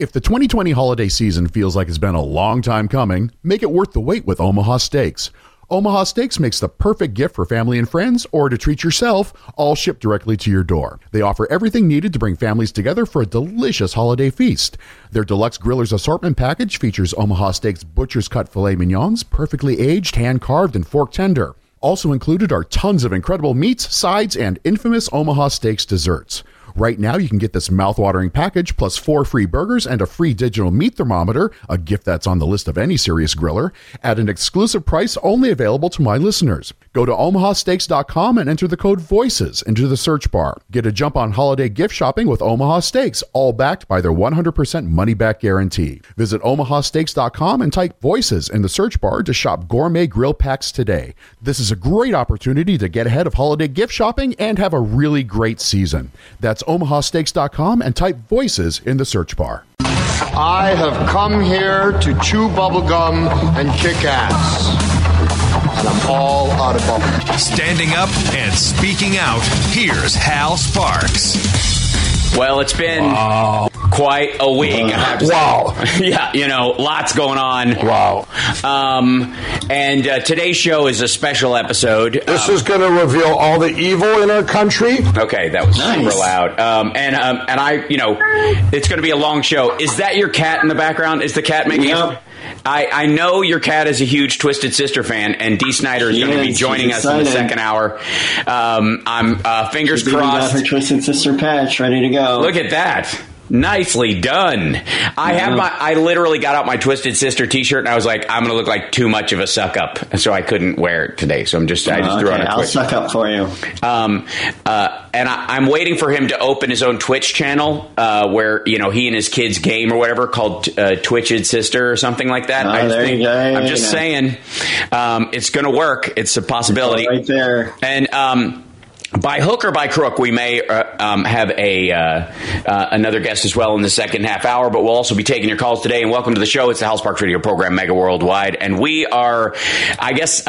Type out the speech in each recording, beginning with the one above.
If the 2020 holiday season feels like it's been a long time coming, make it worth the wait with Omaha Steaks. Omaha Steaks makes the perfect gift for family and friends or to treat yourself, all shipped directly to your door. They offer everything needed to bring families together for a delicious holiday feast. Their deluxe griller's assortment package features Omaha Steaks butcher's cut filet mignons, perfectly aged, hand-carved, and fork tender. Also included are tons of incredible meats, sides, and infamous Omaha Steaks desserts. Right now, you can get this mouthwatering package plus 4 free burgers and a free digital meat thermometer, a gift that's on the list of any serious griller, at an exclusive price only available to my listeners. Go to omahasteaks.com and enter the code VOICES into the search bar. Get a jump on holiday gift shopping with Omaha Steaks, all backed by their 100% money-back guarantee. Visit omahasteaks.com and type VOICES in the search bar to shop gourmet grill packs today. This is a great opportunity to get ahead of holiday gift shopping and have a really great season. That's omahasteaks.com and type VOICES in the search bar. I have come here to chew bubblegum and kick ass. And I'm all out of bubblegum. Standing up and speaking out, here's Hal Sparks. Well, it's been quite a week. Yeah, you know, lots going on. And today's show is a special episode. This is going to reveal all the evil in our country. Okay, that was nice. Super loud. And I, you know, it's going to be a long show. Is that your cat in the background? Is the cat making up? I know your cat is a huge Twisted Sister fan, and Dee Snider is going to be joining us in the second hour. I'm fingers crossed. Got her Twisted Sister patch ready to go. Look at that. Nicely done. I literally got out my Twisted Sister t-shirt and I was like, I'm going to look like too much of a suck up. And so I couldn't wear it today. So I just threw on a Twitch. I'll suck up for you. And I'm waiting for him to open his own Twitch channel where, you know, he and his kids game or whatever called Twisted Sister or something like that. I'm just saying, it's going to work. It's a possibility. It's right there. And, by hook or by crook, we may have another guest as well in the second half hour, but we'll also be taking your calls today. And welcome to the show. It's the Hal Sparks Radio program, Mega Worldwide. And we are, I guess,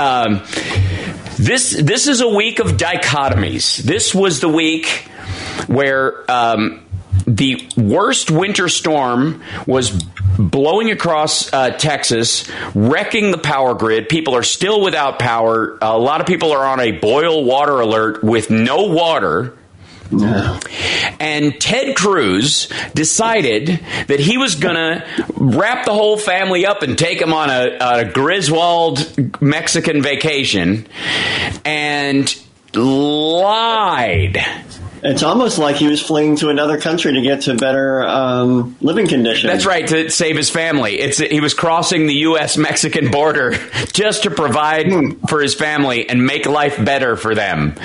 this is a week of dichotomies. This was the week where the worst winter storm was blowing across Texas, wrecking the power grid. People are still without power. A lot of people are on a boil water alert with no water. Yeah. And Ted Cruz decided that he was going to wrap the whole family up and take them on a Griswold Mexican vacation and lied. It's almost like he was fleeing to another country to get to better living conditions. That's right, to save his family. He was crossing the U.S.-Mexican border just to provide for his family and make life better for them.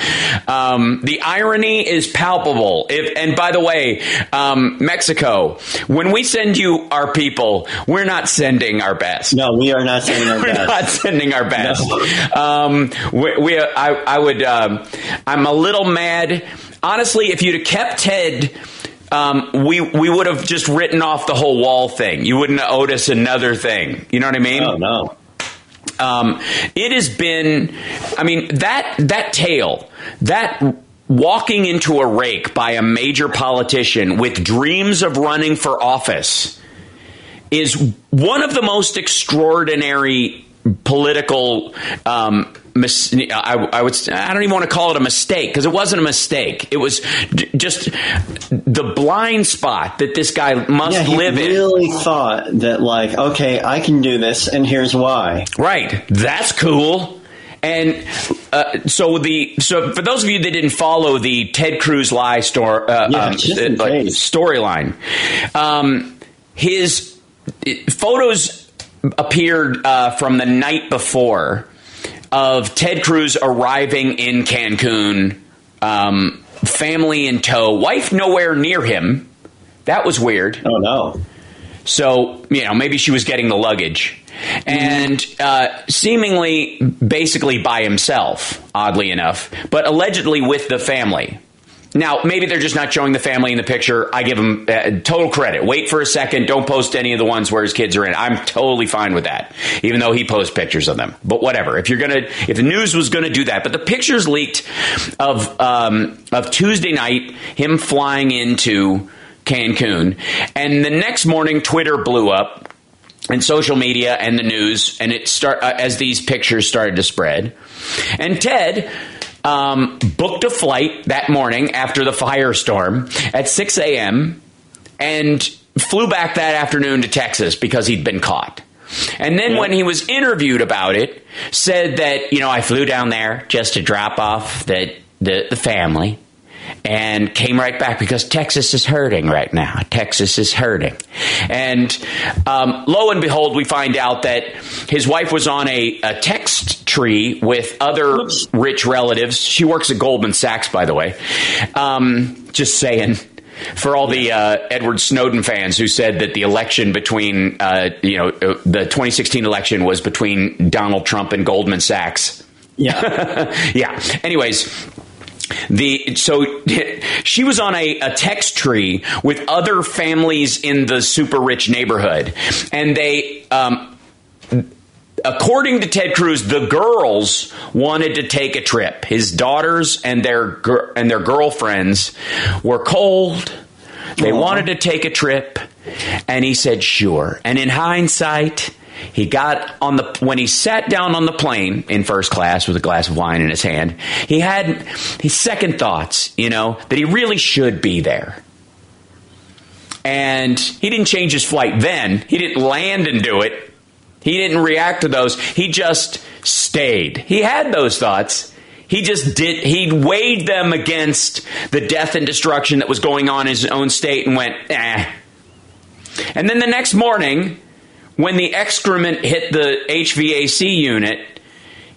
The irony is palpable. And by the way, Mexico, when we send you our people, we're not sending our best. No, we are not sending our best. We're not sending our best. No. I'm a little mad. Honestly, if you'd have kept Ted, we would have just written off the whole wall thing. You wouldn't have owed us another thing. You know what I mean? Oh, no. It has been, I mean, that tale, that walking into a rake by a major politician with dreams of running for office is one of the most extraordinary political I don't even want to call it a mistake because it wasn't a mistake. It was just the blind spot that this guy must live in. He really thought that, like, okay, I can do this, and here's why. Right. That's cool. And so for those of you that didn't follow the Ted Cruz lie storyline, his photos appeared from the night before of Ted Cruz arriving in Cancun, family in tow, wife nowhere near him. That was weird. Oh, no. So, you know, maybe she was getting the luggage. And seemingly basically by himself, oddly enough, but allegedly with the family. Now, maybe they're just not showing the family in the picture. I give them total credit. Wait for a second. Don't post any of the ones where his kids are in. I'm totally fine with that, even though he posts pictures of them. But whatever. If the news was going to do that. But the pictures leaked of Tuesday night, him flying into Cancun. And the next morning, Twitter blew up, and social media and the news, and it as these pictures started to spread. And Ted booked a flight that morning after the firestorm at 6 a.m. and flew back that afternoon to Texas because he'd been caught. And then when he was interviewed about it, said that, you know, I flew down there just to drop off the family and came right back because Texas is hurting right now. Texas is hurting. And lo and behold, we find out that his wife was on a text tree with other rich relatives. She works at Goldman Sachs, by the way. Just saying. For all the Edward Snowden fans who said that the election between, the 2016 election was between Donald Trump and Goldman Sachs. Yeah. Yeah. Anyways, so she was on a text tree with other families in the super rich neighborhood. And they, according to Ted Cruz, the girls wanted to take a trip. His daughters and their girlfriends were cold. They wanted to take a trip, and he said sure. And in hindsight, he got on when he sat down on the plane in first class with a glass of wine in his hand, he had his second thoughts, you know, that he really should be there. And he didn't change his flight then. He didn't land and do it. He didn't react to those. He just stayed. He had those thoughts. He just did. He weighed them against the death and destruction that was going on in his own state and went, eh. And then the next morning, when the excrement hit the HVAC unit,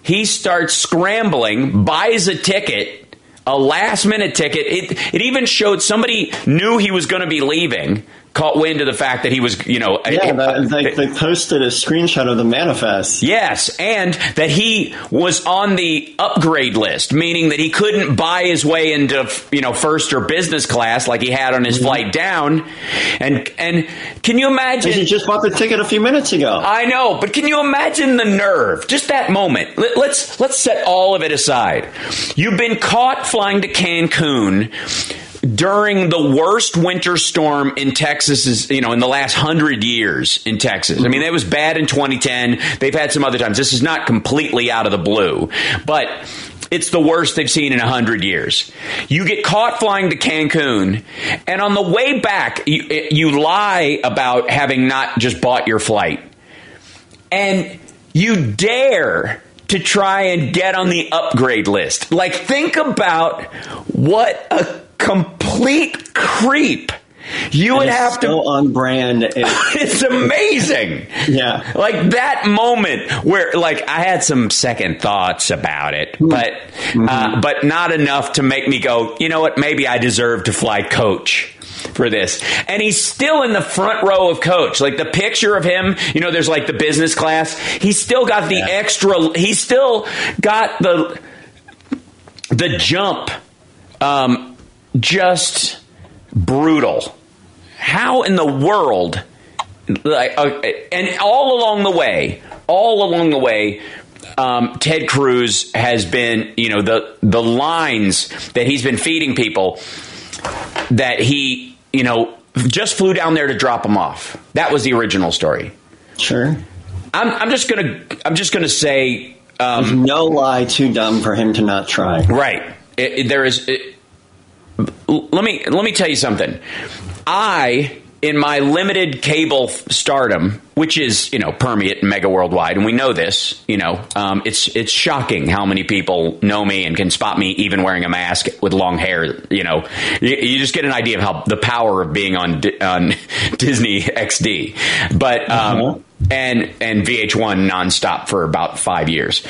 he starts scrambling, buys a ticket, a last-minute ticket. It even showed somebody knew he was going to be leaving. Caught wind of the fact that he was, you know... Yeah, they posted a screenshot of the manifest. Yes, and that he was on the upgrade list, meaning that he couldn't buy his way into, you know, first or business class like he had on his flight down. And can you imagine... He just bought the ticket a few minutes ago. I know, but can you imagine the nerve? Just that moment. Let's set all of it aside. You've been caught flying to Cancun during the worst winter storm in Texas, you know, in the last 100 years in Texas. I mean, it was bad in 2010. They've had some other times. This is not completely out of the blue, but it's the worst they've seen in 100 years. You get caught flying to Cancun, and on the way back, you lie about having not just bought your flight. And you dare to try and get on the upgrade list. Like, think about what a complete creep you would have to. Still on brand. It's amazing. Yeah, like that moment where, like, I had some second thoughts about it, but not enough to make me go, you know what, maybe I deserve to fly coach for this. And he's still in the front row of coach. Like the picture of him, you know, there's like the business class. He's still got the extra. He's still got the jump. Just brutal. How in the world? And all along the way, Ted Cruz has been, you know, the lines that he's been feeding people that he, you know, just flew down there to drop them off. That was the original story. Sure. I'm just gonna say there's no lie too dumb for him to not try. Right. Let me tell you something. I, in my limited cable stardom, which is, you know, permeate and mega worldwide, and we know this, you know, it's shocking how many people know me and can spot me even wearing a mask with long hair. You know, you just get an idea of how the power of being on Disney XD, but and VH1 nonstop for about 5 years,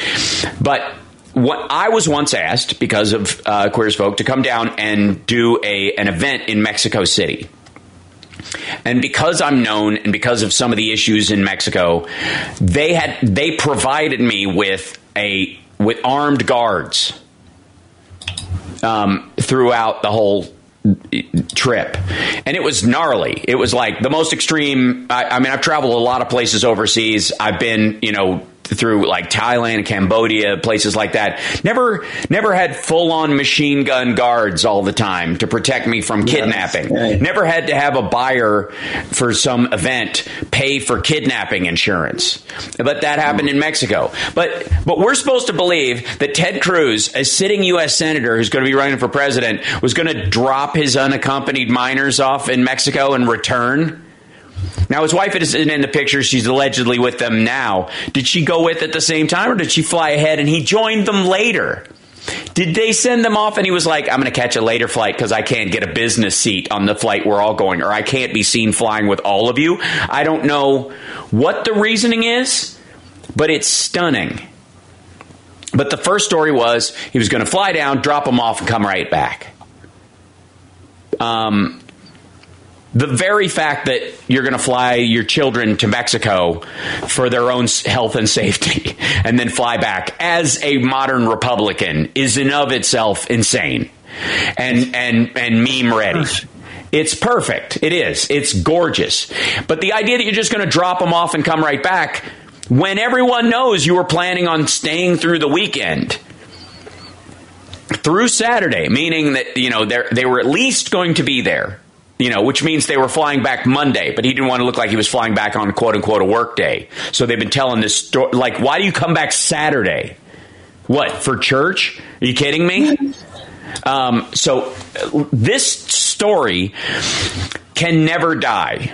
but. What I was once asked because of Queer as Folk to come down and do an event in Mexico City. And because I'm known and because of some of the issues in Mexico, they provided me with armed guards throughout the whole trip. And it was gnarly. It was like the most extreme. I mean, I've traveled a lot of places overseas. I've been, you know, through like Thailand, Cambodia, places like that. Never had full-on machine gun guards all the time to protect me from kidnapping. Right. Never had to have a buyer for some event pay for kidnapping insurance. But that happened in Mexico. But we're supposed to believe that Ted Cruz, a sitting U.S. senator who's going to be running for president, was going to drop his unaccompanied minors off in Mexico and return. Now, his wife isn't in the picture. She's allegedly with them now. Did she go with at the same time, or did she fly ahead and he joined them later? Did they send them off and he was like, I'm going to catch a later flight because I can't get a business seat on the flight we're all going, or I can't be seen flying with all of you? I don't know what the reasoning is, but it's stunning. But the first story was he was going to fly down, drop them off, and come right back. The very fact that you're going to fly your children to Mexico for their own health and safety and then fly back as a modern Republican is in of itself insane and meme ready. It's perfect. It is. It's gorgeous. But the idea that you're just going to drop them off and come right back when everyone knows you were planning on staying through the weekend through Saturday, meaning that, you know, they were at least going to be there. You know, which means they were flying back Monday, but he didn't want to look like he was flying back on, quote unquote, a work day. So they've been telling this story, like, why do you come back Saturday? What, for church? Are you kidding me? So this story can never die.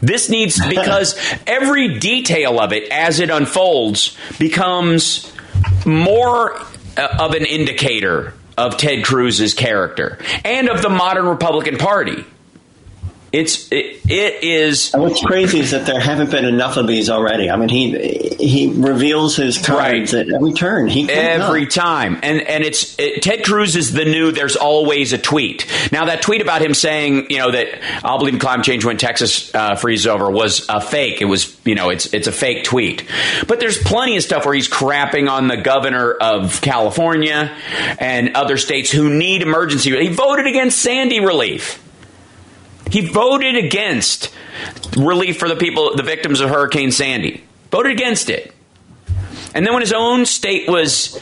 This needs, because every detail of it as it unfolds becomes more of an indicator of Ted Cruz's character and of the modern Republican Party. It is. And what's crazy is that there haven't been enough of these already. I mean, he reveals his cards at every turn. Every time. And Ted Cruz is the new, there's always a tweet. Now, that tweet about him saying, you know, that I'll believe in climate change when Texas freezes over was a fake. It was, you know, it's a fake tweet. But there's plenty of stuff where he's crapping on the governor of California and other states who need emergency. He voted against Sandy relief. He voted against relief for the people, the victims of Hurricane Sandy. Voted against it. And then when his own state was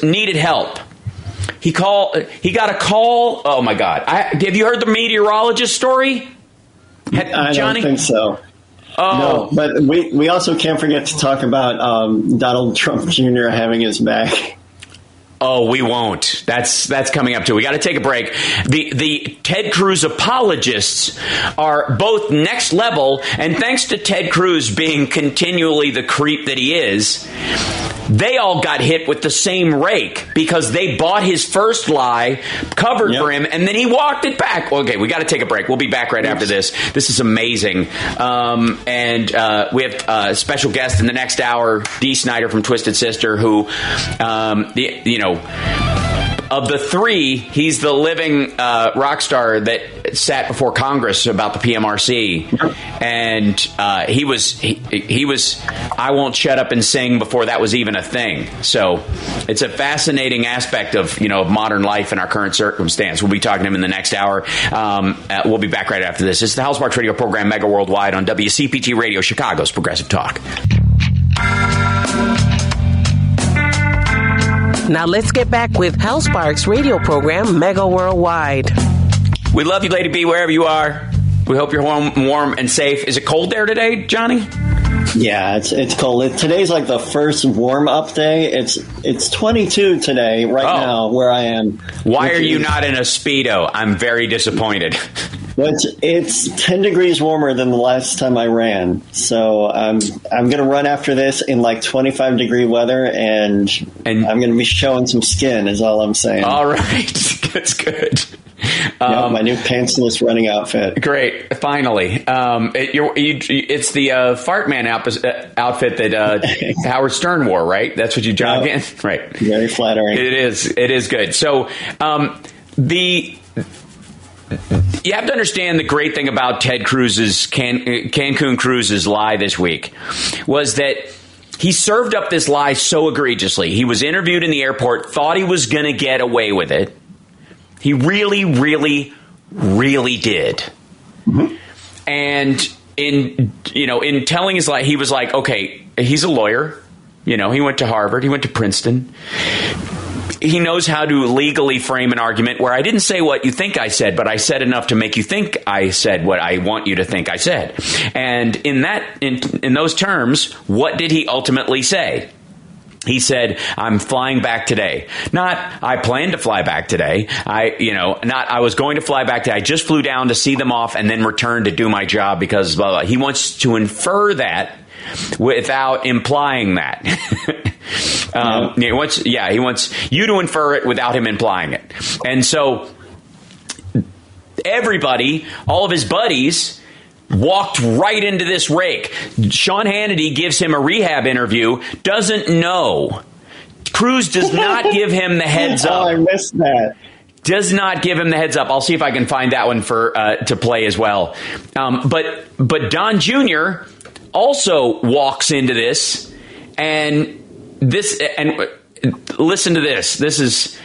needed help, he got a call. Oh my God! Have you heard the meteorologist story, I Johnny? Don't think so. Oh, no, but we also can't forget to talk about Donald Trump Jr. having his back. Oh, we won't. That's coming up, too. We got to take a break. The Ted Cruz apologists are both next level, and thanks to Ted Cruz being continually the creep that he is, they all got hit with the same rake because they bought his first lie, covered for him, and then he walked it back. Okay, we got to take a break. We'll be back right after this. This is amazing. And we have a special guest in the next hour, Dee Snider from Twisted Sister, who, you know, of the three, he's the living rock star that sat before Congress about the PMRC, and he was I Won't Shut Up and Sing before that was even a thing. So it's a fascinating aspect of, you know, of modern life in our current circumstance. We'll be talking to him in the next hour. We'll be back right after this. It's the Hal Sparks Radio Program, Mega Worldwide on WCPT Radio, Chicago's Progressive Talk. Now let's get back with Hal Sparks radio program, Mega Worldwide. We love you, Lady B, wherever you are. We hope you're home, warm and safe. Is it cold there today, Johnny? Yeah, it's cold. Today's like the first warm-up day. It's 22 today now where I am. Why are you not in a Speedo? I'm very disappointed. It's 10 degrees warmer than the last time I ran. So I'm going to run after this in like 25-degree weather, and I'm going to be showing some skin is all I'm saying. All right. That's good. My new pantsless running outfit. Great. Finally. It's the Fart Man outfit that Howard Stern wore, right? That's what you jogged in? Right. Very flattering. It is. It is good. So you have to understand the great thing about Ted Cruz's Cancun Cruz's lie this week was that he served up this lie so egregiously. He was interviewed in the airport, thought he was going to get away with it. He really, really, really did. Mm-hmm. And in telling his lie, he was like, okay, he's a lawyer. You know, he went to Harvard. He went to Princeton. He knows how to legally frame an argument where I didn't say what you think I said, but I said enough to make you think I said what I want you to think I said. And in those terms, what did he ultimately say? He said, I'm flying back today. Not, I plan to fly back today. I was going to fly back today. I just flew down to see them off and then returned to do my job because blah, blah. He wants to infer that without implying that. He wants you to infer it without him implying it. And so everybody, all of his buddies, walked right into this rake. Sean Hannity gives him a rehab interview, doesn't know. Cruz does not give him the heads up. Oh, I missed that. Does not give him the heads up. I'll see if I can find that one for to play as well. But Don Jr. also walks into this, and listen to this. This is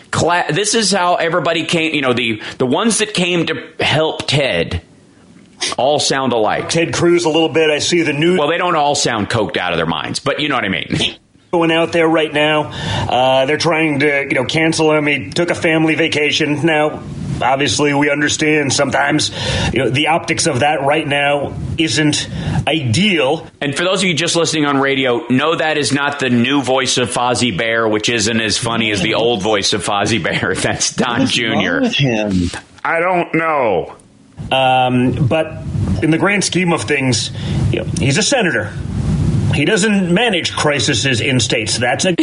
how everybody came. You know, the ones that came to help Ted all sound alike. Ted Cruz a little bit. I see the news. Well, they don't all sound coked out of their minds, but you know what I mean. Going out there right now, they're trying to cancel him. He took a family vacation. Now, obviously, we understand sometimes the optics of that right now isn't ideal. And for those of you just listening on radio, no, that is not the new voice of Fozzie Bear, which isn't as funny as the old voice of Fozzie Bear. That's Don Jr. What's wrong with him? I don't know. But in the grand scheme of things, he's a senator. He doesn't manage crises in states. That's a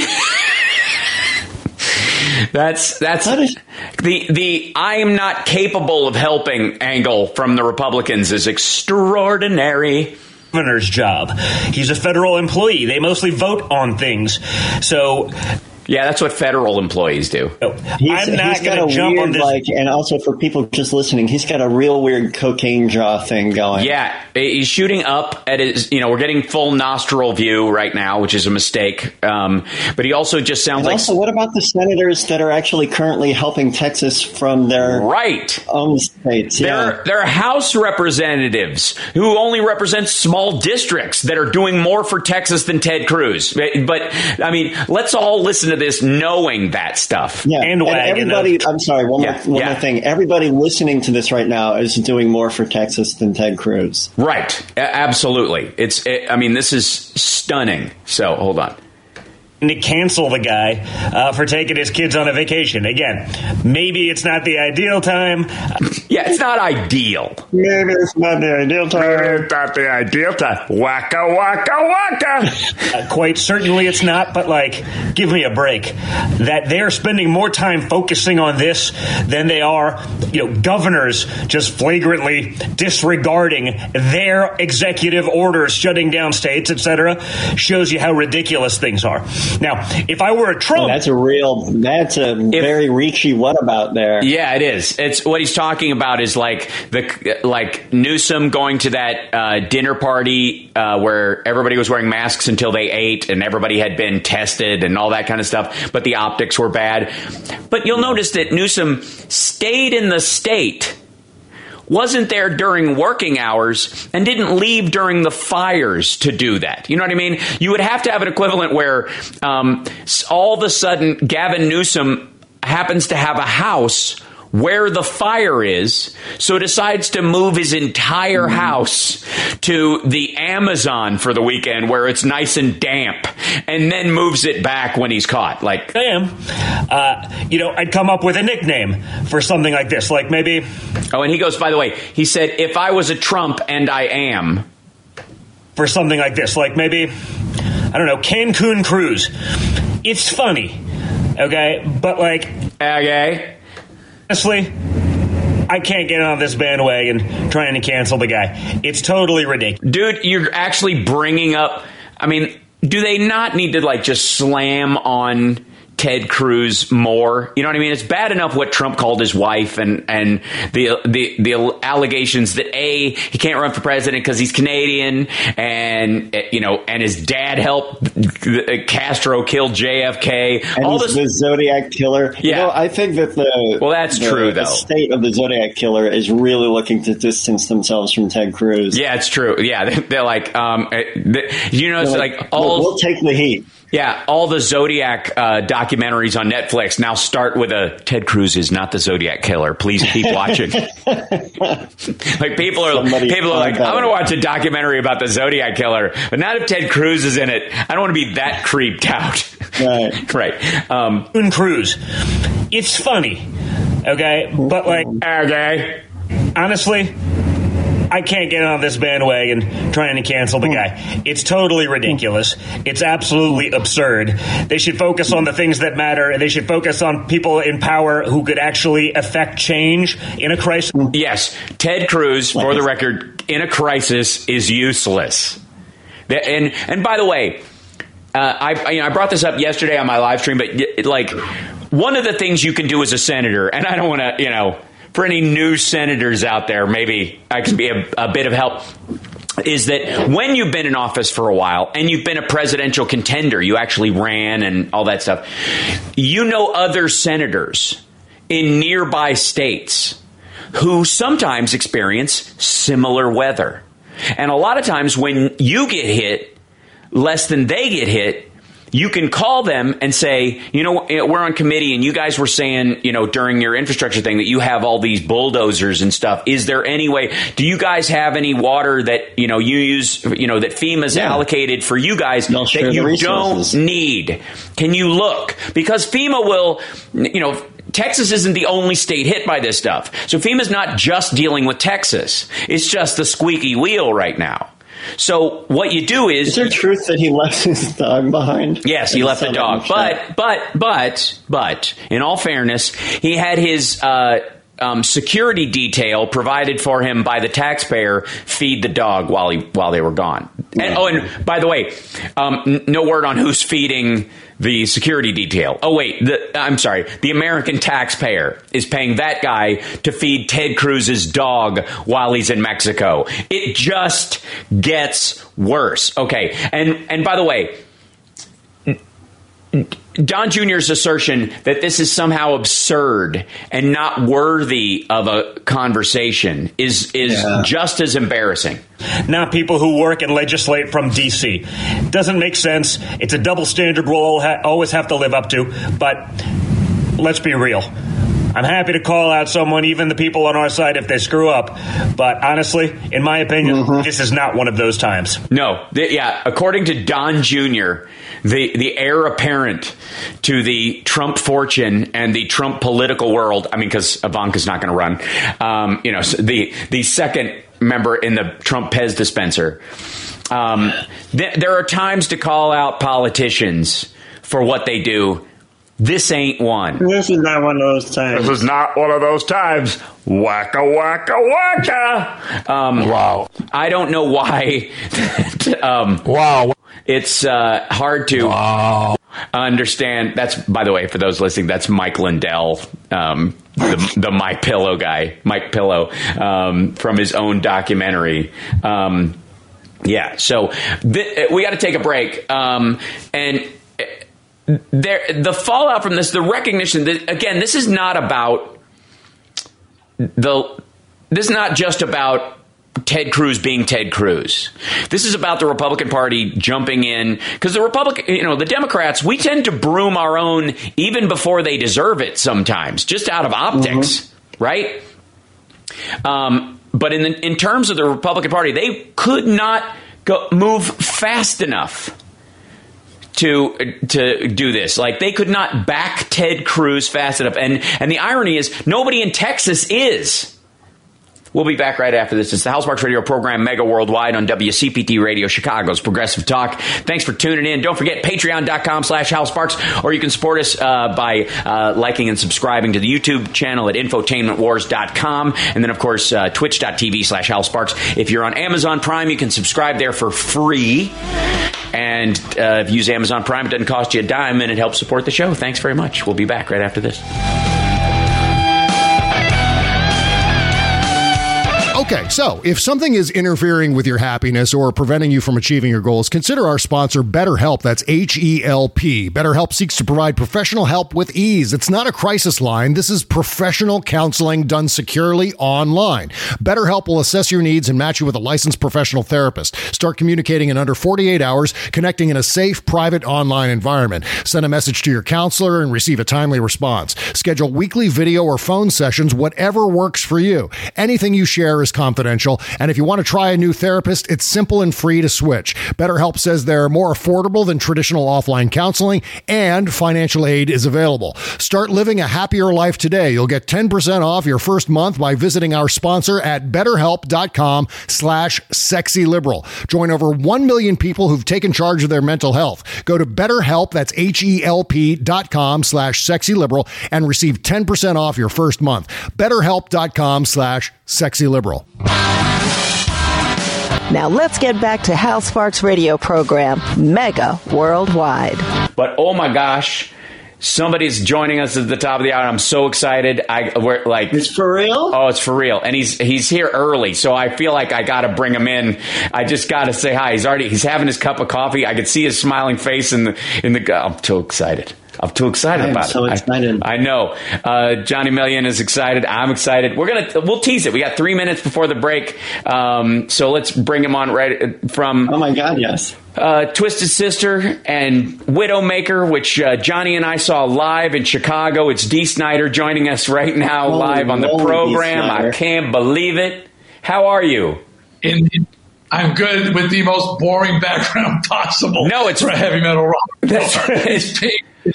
the I am not capable of helping angle from the Republicans is extraordinary. Governor's job. He's a federal employee. They mostly vote on things. So. Yeah, that's what federal employees do. I'm not going to jump on this. And also for people just listening, he's got a real weird cocaine jaw thing going. Yeah, he's shooting up at his, we're getting full nostril view right now, which is a mistake. But he also just sounds like. Also, what about the senators that are actually currently helping Texas from their own states? Yeah. They're House representatives who only represent small districts that are doing more for Texas than Ted Cruz. But I mean, let's all listen to this knowing that stuff. Yeah. And everybody, I'm sorry, one more thing. Everybody listening to this right now is doing more for Texas than Ted Cruz. Right. Absolutely. This is stunning. So hold on. To cancel the guy for taking his kids on a vacation. Again, maybe it's not the ideal time. Yeah, it's not ideal. Maybe it's not the ideal time. Maybe it's not the ideal time. Waka, waka, waka. Quite certainly it's not, but give me a break. That they're spending more time focusing on this than they are, governors just flagrantly disregarding their executive orders, shutting down states, etc., shows you how ridiculous things are. Now, if I were a Trump... very reachy whatabout there. Yeah, it is. It's what he's talking about is Newsom going to that dinner party where everybody was wearing masks until they ate and everybody had been tested and all that kind of stuff. But the optics were bad. But you'll notice that Newsom stayed in the state, wasn't there during working hours, and didn't leave during the fires to do that. You know what I mean? You would have to have an equivalent where all of a sudden Gavin Newsom happens to have a house where the fire is, so decides to move his entire house to the Amazon for the weekend where it's nice and damp, and then moves it back when he's caught. I'd come up with a nickname for something like this, like maybe... Oh, and he goes, by the way, he said, if I was a Trump, and I am... For something like this, like maybe, I don't know, Cancun Cruise. It's funny, okay? But Okay... Honestly, I can't get on this bandwagon trying to cancel the guy. It's totally ridiculous. Dude, you're actually bringing up... do they not need to just slam on Ted Cruz more. You know what I mean? It's bad enough what Trump called his wife and the allegations that A, he can't run for president because he's Canadian, and you know, and his dad helped Castro kill JFK. And all this, the Zodiac Killer. Yeah, you know, I think that the state of the Zodiac Killer is really looking to distance themselves from Ted Cruz. Yeah, it's true. Yeah, they're like, you know, it's like all we'll take the heat. Yeah, all the Zodiac documentaries on Netflix now start with a Ted Cruz is not the Zodiac Killer. Please keep watching. Like people are like, I'm going to watch a documentary about the Zodiac Killer, but not if Ted Cruz is in it. I don't want to be that creeped out. Right. Right. Cruz. It's funny. Okay. But like, okay. Honestly, I can't get on this bandwagon trying to cancel the guy. It's totally ridiculous. It's absolutely absurd. They should focus on the things that matter. They should focus on people in power who could actually affect change in a crisis. Yes. Ted Cruz, for the record, in a crisis is useless. And by the way, I brought this up yesterday on my live stream, but like one of the things you can do as a senator, and I don't want to, you know, for any new senators out there, maybe I can be a bit of help, is that when you've been in office for a while and you've been a presidential contender, you actually ran and all that stuff, you know other senators in nearby states who sometimes experience similar weather. And a lot of times when you get hit less than they get hit, you can call them and say, you know, we're on committee and you guys were saying, you know, during your infrastructure thing that you have all these bulldozers and stuff. Is there any way, do you guys have any water that, you know, you use, you know, that FEMA's allocated for you guys that you don't need? Can you look? Because FEMA will, you know, Texas isn't the only state hit by this stuff. So FEMA's not just dealing with Texas. It's just the squeaky wheel right now. So what you do is there truth that he left his dog behind? Yes, he left the dog. But in all fairness, he had his security detail provided for him by the taxpayer feed the dog while they were gone. Yeah. And by the way, no word on who's feeding the security detail. Oh, wait, I'm sorry. The American taxpayer is paying that guy to feed Ted Cruz's dog while he's in Mexico. It just gets worse. Okay. And by the way, Don Jr.'s assertion that this is somehow absurd and not worthy of a conversation is just as embarrassing. Not people who work and legislate from D.C. Doesn't make sense. It's a double standard we'll always have to live up to. But let's be real. I'm happy to call out someone, even the people on our side, if they screw up. But honestly, in my opinion, this is not one of those times. No. According to Don Jr., the heir apparent to the Trump fortune and the Trump political world, I mean, because Ivanka's not going to run, you know, the second member in the Trump Pez dispenser. There are times to call out politicians for what they do. This ain't one. This is not one of those times. This is not one of those times. Waka, waka, waka. Wow. I don't know why. Wow. It's hard to understand. That's, by the way, for those listening, that's Mike Lindell, the My Pillow guy, Mike Pillow, from his own documentary. Yeah. So we got to take a break. The fallout from this, the recognition that, again, this is not about this is not just about Ted Cruz being Ted Cruz. This is about the Republican Party jumping in, because the Democrats, we tend to broom our own even before they deserve it sometimes, just out of optics, right? But in terms of the Republican Party, they could not move fast enough to do this. Like, they could not back Ted Cruz fast enough. And the irony is nobody in Texas is. We'll be back right after this. It's the Hal Sparks Radio program, Mega Worldwide on WCPT Radio, Chicago's Progressive Talk. Thanks for tuning in. Don't forget patreon.com/Hal Sparks, or you can support us by liking and subscribing to the YouTube channel at infotainmentwars.com. And then, of course, twitch.tv/Hal Sparks. If you're on Amazon Prime, you can subscribe there for free. And if you use Amazon Prime, it doesn't cost you a dime, and it helps support the show. Thanks very much. We'll be back right after this. Okay, so if something is interfering with your happiness or preventing you from achieving your goals, consider our sponsor, BetterHelp. That's H-E-L-P. BetterHelp seeks to provide professional help with ease. It's not a crisis line. This is professional counseling done securely online. BetterHelp will assess your needs and match you with a licensed professional therapist. Start communicating in under 48 hours, connecting in a safe, private online environment. Send a message to your counselor and receive a timely response. Schedule weekly video or phone sessions, whatever works for you. Anything you share is confidential, and if you want to try a new therapist, it's simple and free to switch. BetterHelp says they're more affordable than traditional offline counseling, and financial aid is available. Start living a happier life today. You'll get 10% off your first month by visiting our sponsor at BetterHelp.com/sexyliberal. Join over 1 million people who've taken charge of their mental health. Go to BetterHelp, that's HELP.com/sexyliberal, and receive 10% off your first month. BetterHelp.com/sexyliberal. Now let's get back to Hal Sparks' radio program, Mega Worldwide. But oh my gosh, somebody's joining us at the top of the hour. I'm so excited. We're like, it's for real. Oh, it's for real. And he's here early, so I feel like I got to bring him in. I just got to say hi. He's having his cup of coffee. I could see his smiling face in the. I'm too excited. I'm so excited about it. I know. Johnny Millian is excited. I'm excited. We'll tease it. We got 3 minutes before the break. So let's bring him on right from. Oh my God, yes. Twisted Sister and Widowmaker, which Johnny and I saw live in Chicago. It's Dee Snider joining us right now live on the program. I can't believe it. How are you? I'm good with the most boring background possible. No, it's for a heavy metal rock. That's right. It's pink.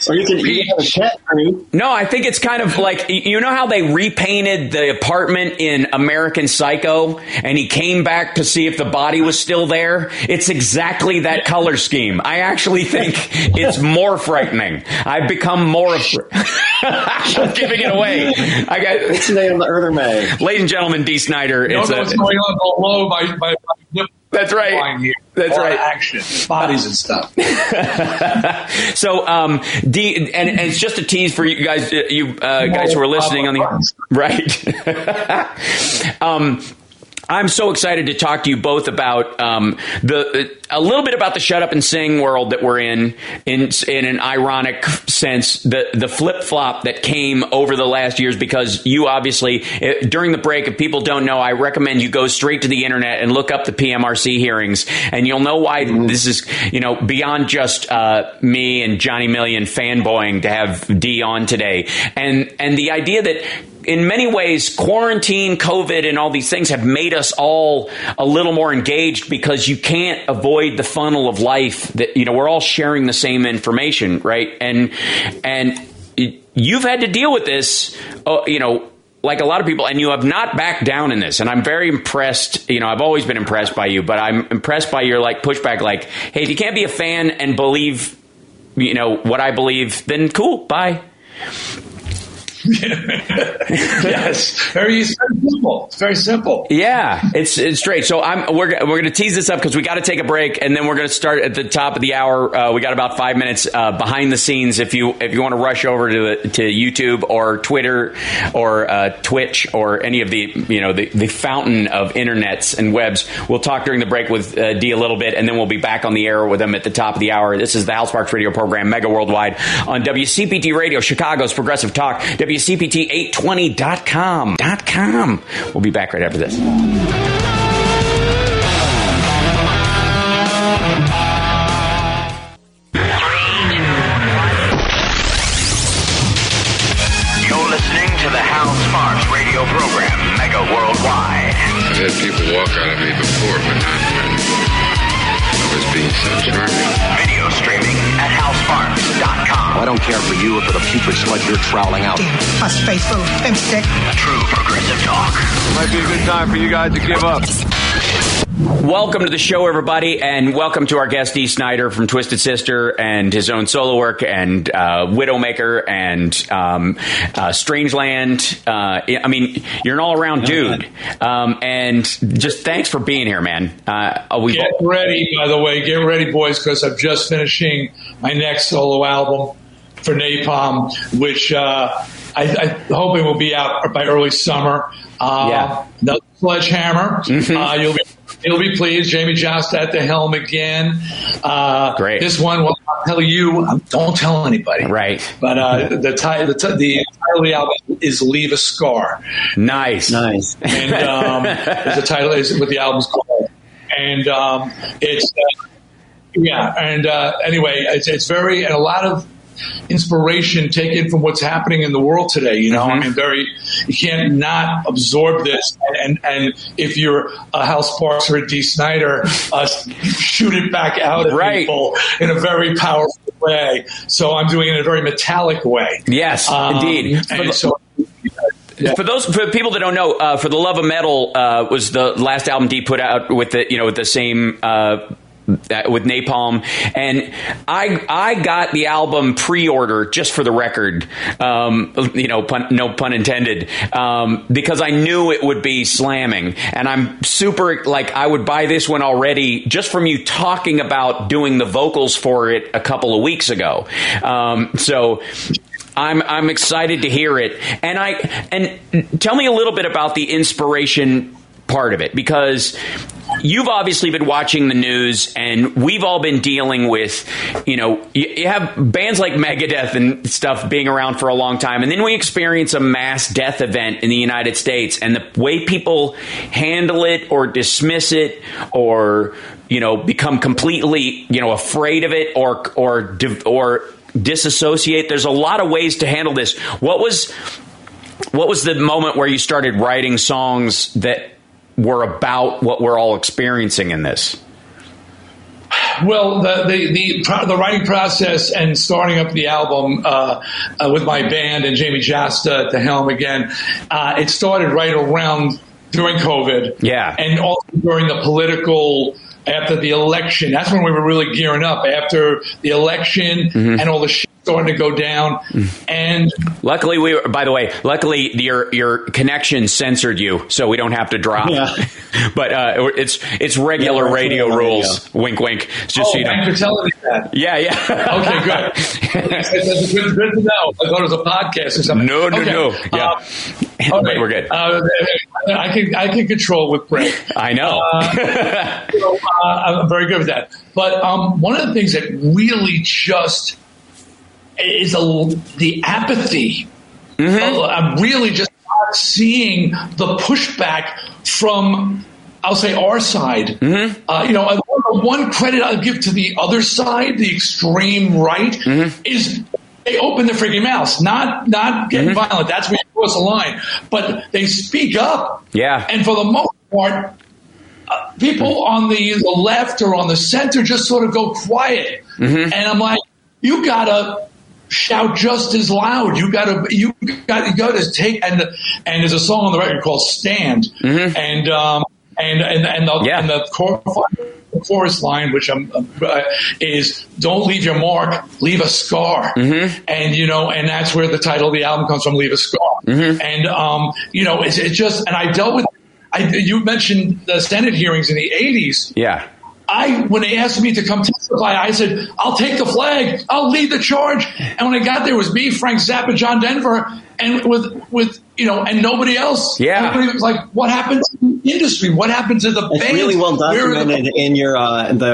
Or you can eat a cat food. No, I think it's kind of like, you know how they repainted the apartment in American Psycho and he came back to see if the body was still there? It's exactly that color scheme. I actually think it's more frightening. I've become more afraid. I'm giving it away. What's the name of the Earther May? Ladies and gentlemen, Dee Snider. You know what's going on below my nipple. That's right. That's right. Action, bodies and stuff. So, Dee, and it's just a tease for you guys. You guys who are listening on the right. I'm so excited to talk to you both about a little bit about the shut up and sing world that we're in an ironic sense, the flip flop that came over the last years, because you obviously, during the break, if people don't know, I recommend you go straight to the internet and look up the PMRC hearings, and you'll know why this is, beyond just me and Johnny Millian fanboying to have Dee on today. And the idea that in many ways, quarantine, COVID, and all these things have made us all a little more engaged, because you can't avoid the funnel of life that, we're all sharing the same information, right? And you've had to deal with this, like a lot of people, and you have not backed down in this. And I'm very impressed. I've always been impressed by you, but I'm impressed by your pushback. Like, hey, if you can't be a fan and believe, what I believe, then cool, bye. Yes, very simple. It's very simple. Yeah, it's straight. So we're going to tease this up, because we got to take a break, and then we're going to start at the top of the hour. We got about 5 minutes behind the scenes. If you want to rush over to YouTube or Twitter or Twitch or any of the fountain of internets and webs, we'll talk during the break with Dee a little bit, and then we'll be back on the air with them at the top of the hour. This is the Hal Sparks Radio Program, Mega Worldwide on WCPT Radio, Chicago's Progressive Talk. WCPT820.com. We'll be back right after this. You're listening to the Hal Sparks Radio Program, Mega Worldwide. I've had people walk out of me before, but not when I was being so charming. Video streaming at HalSparks.com. I don't care for you, but a putrid slug you're troweling out. A spaceful femstick. True progressive talk. Might be a good time for you guys to give up. Welcome to the show, everybody, and welcome to our guest, Dee Snider from Twisted Sister and his own solo work, and Widowmaker, and Strangeland. I mean, you're an all-around dude, and just thanks for being here, man. Get ready, by the way. Get ready, boys, because I'm just finishing my next solo album for Napalm, which I'm hoping will be out by early summer. The Sledgehammer. You'll be pleased. Jamie Jasta at the helm again. Great. This one, well, I'll tell you, don't tell anybody. Right. But the title of the album is Leave a Scar. Nice. And the title is what the album's called. And it's, And anyway, it's very, and a lot of inspiration taken from what's happening in the world today. You know, I mean, you can't not absorb this. And if you're a Hal Sparks or a Dee Snider, shoot it back out at people in a very powerful way. So I'm doing it in a very metallic way. Yes, indeed. And so, for people that don't know, For the Love of Metal was the last album Dee put out with the the same. With Napalm, and I got the album pre-order, just for the record, no pun intended, because I knew it would be slamming, and I'm super I would buy this one already just from you talking about doing the vocals for it a couple of weeks ago. So I'm excited to hear it, and tell me a little bit about the inspiration part of it, because you've obviously been watching the news, and we've all been dealing with, you have bands like Megadeth and stuff being around for a long time, and then we experience a mass death event in the United States, and the way people handle it or dismiss it or, become completely, afraid of it or disassociate. There's a lot of ways to handle this. What was the moment where you started writing songs that were about what we're all experiencing in this? Well, the writing process and starting up the album with my band and Jamie Jasta at the helm again, it started right around during COVID. Yeah. And also during the political, after the election. That's when we were really gearing up, after the election and all the shit starting to go down. And luckily luckily your connection censored you, so we don't have to drop. But it's regular radio rules. Wink, wink. Just thanks for telling me that. Yeah. Okay, good. It's good to know. I thought it was a podcast or something. No. Yeah. Okay. We're good. I can control with Brett. I know. I'm very good with that. But one of the things that really just is the apathy. I'm really just not seeing the pushback from, I'll say, our side. One credit I'll give to the other side, the extreme right, is they open their freaking mouths, not getting violent. That's where you cross the line. But they speak up. Yeah. And for the most part, people on the left or on the center just sort of go quiet. And I'm like, you gotta shout just as loud. You gotta take, and there's a song on the record called Stand, and the chorus line, which is don't leave your mark, leave a scar, and that's where the title of the album comes from, Leave a Scar, and it's just, and I dealt with, you mentioned the Senate hearings in the 80s, yeah. When they asked me to come testify, I said, I'll take the flag. I'll lead the charge. And when I got there, it was me, Frank Zappa, John Denver, and with and nobody else. Yeah. Everybody was like, what happened to the industry? What happened to the band? It's really well documented in your,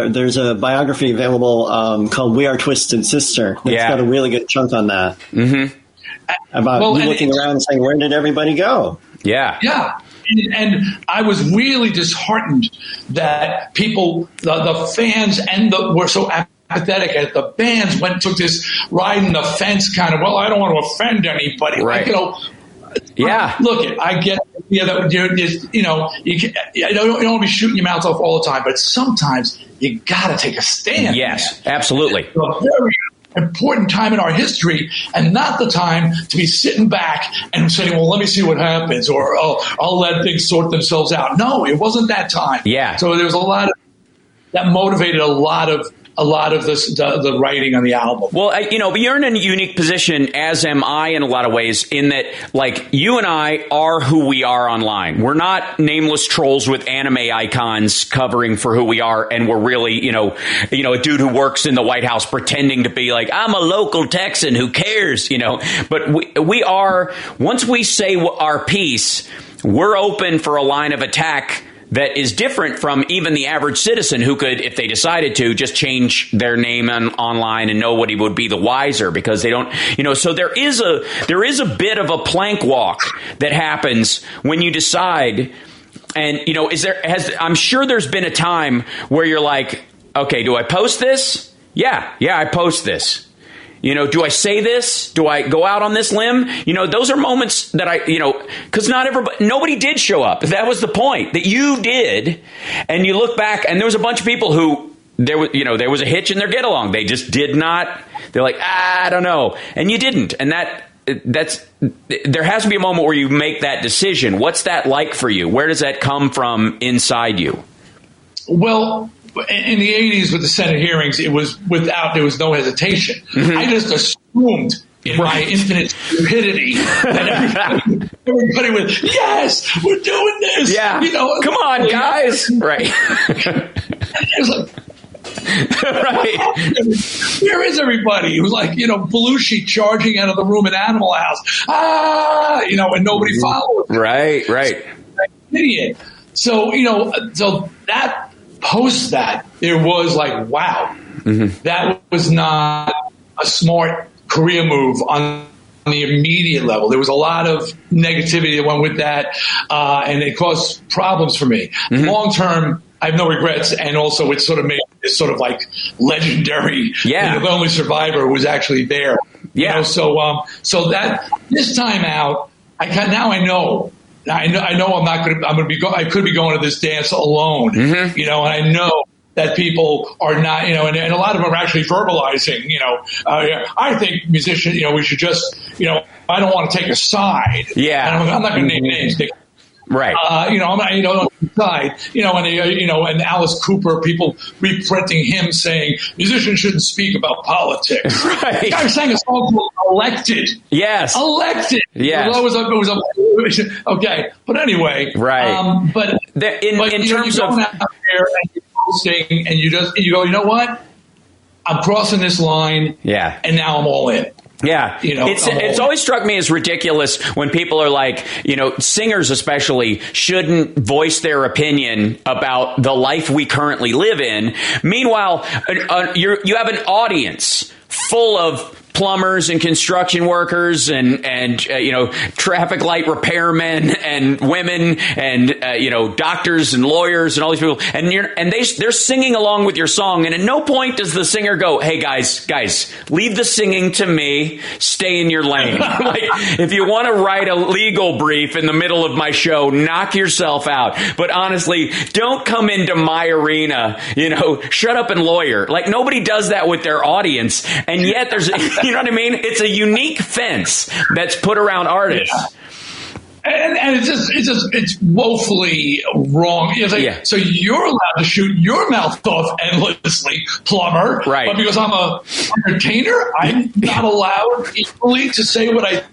there's a biography available called We Are Twisted Sister. It's got a really good chunk on that. About you looking around and saying, where did everybody go? Yeah. Yeah. And I was really disheartened that people, the fans, were so apathetic. At the bands took this riding the fence kind of. Well, I don't want to offend anybody. Right. Look, I get that you don't want to be shooting your mouth off all the time, but sometimes you got to take a stand. Yes, man. Absolutely. important time in our history, and not the time to be sitting back and saying, well, let me see what happens, or oh, I'll let things sort themselves out. No, it wasn't that time. Yeah. So there was a lot of, that motivated a lot of this, the writing on the album. Well, but you're in a unique position, as am I in a lot of ways, in that, like, you and I are who we are online. We're not nameless trolls with anime icons covering for who we are, and we're really, a dude who works in the White House pretending to be like, I'm a local Texan, who cares, But we are, once we say our piece, we're open for a line of attack that is different from even the average citizen who could, if they decided to, just change their name online and nobody would be the wiser because they don't, So there is a bit of a plank walk that happens when you decide. And, I'm sure there's been a time where you're like, okay, do I post this? Yeah, I post this. Do I say this? Do I go out on this limb? Those are moments that because nobody did show up. That was the point, that you did. And you look back, and there was a bunch of people who there was a hitch in their get along. They just did not. They're like, I don't know. And you didn't. And there has to be a moment where you make that decision. What's that like for you? Where does that come from inside you? Well, in the 80s with the Senate hearings, there was no hesitation. Mm-hmm. I just assumed in my infinite stupidity that everybody was, yes, we're doing this. Yeah. Come on, guys. Right. Right. Where is everybody? It was like, Belushi charging out of the room in Animal House. And nobody followed. Right. Idiot. So, that post that, there was like, wow, mm-hmm. That was not a smart career move on the immediate level. There was a lot of negativity that went with that, and it caused problems for me. Mm-hmm. Long term, I have no regrets, and also it sort of made this sort of like legendary. Yeah, the only survivor was actually there. Yeah, so that this time out, I know I'm not going to. I could be going to this dance alone. Mm-hmm. And I know that people are not. And a lot of them are actually verbalizing. I think musicians. We should just. I don't want to take a side. Yeah, and I'm not going to name names. Right. I'm not. Side. And Alice Cooper. People reprinting him saying musicians shouldn't speak about politics. Right. The guy sang a song called "Elected." Yes. Elected. Yes. Okay, but anyway, right. But in terms of out there and you're posting, and you go, you know what? I'm crossing this line, yeah, and now I'm all in. Yeah, it's always struck me as ridiculous when people are like, singers especially shouldn't voice their opinion about the life we currently live in. Meanwhile, you have an audience full of plumbers and construction workers and traffic light repairmen and women and doctors and lawyers and all these people, and they're singing along with your song, and at no point does the singer go, hey guys, leave the singing to me, stay in your lane. Like, if you want to write a legal brief in the middle of my show, knock yourself out, but honestly, don't come into my arena, shut up and lawyer. Like, nobody does that with their audience, and yet there's you know what I mean? It's a unique fence that's put around artists. Yeah. And it's woefully wrong. It's like, yeah. So you're allowed to shoot your mouth off endlessly, plumber. Right. But because I'm a entertainer, I'm not allowed equally to say what I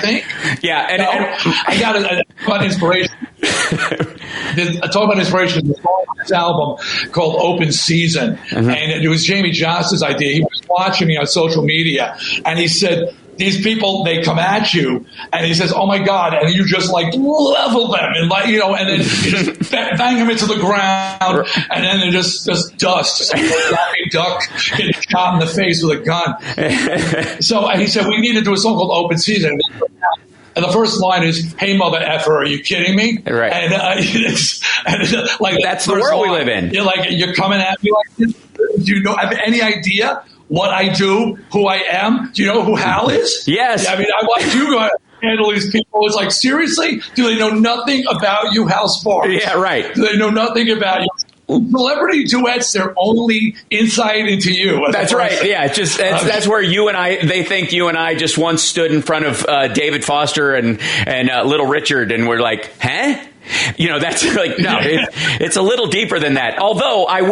think. Yeah. And, I got an inspiration. I talk about inspiration in this album called Open Season. Mm-hmm. And it was Jamie Jasta's idea. He was watching me on social media, and he said, these people, they come at you, and he says, oh my God, and you just like level them, and like, and then you just bang them into the ground, and then they're just dust, just like a floppy duck getting shot in the face with a gun. So he said, we need to do a song called Open Season. And the first line is, hey, mother effer, are you kidding me? Right. And, like, that's the world we live in. You're like, you're coming at me like this? Do you have any idea what I do, who I am? Do you know who Hal is? Yes. Yeah, I mean, I want you to handle these people. It's like, seriously? Do they know nothing about you, Hal Sparks? Yeah, right. Do they know nothing about you? Celebrity duets, their only insight into you. That's right. Yeah, just that's where you and I. They think you and I just once stood in front of David Foster and Little Richard, and we're like, huh? You know, that's like, no, it's a little deeper than that. Although I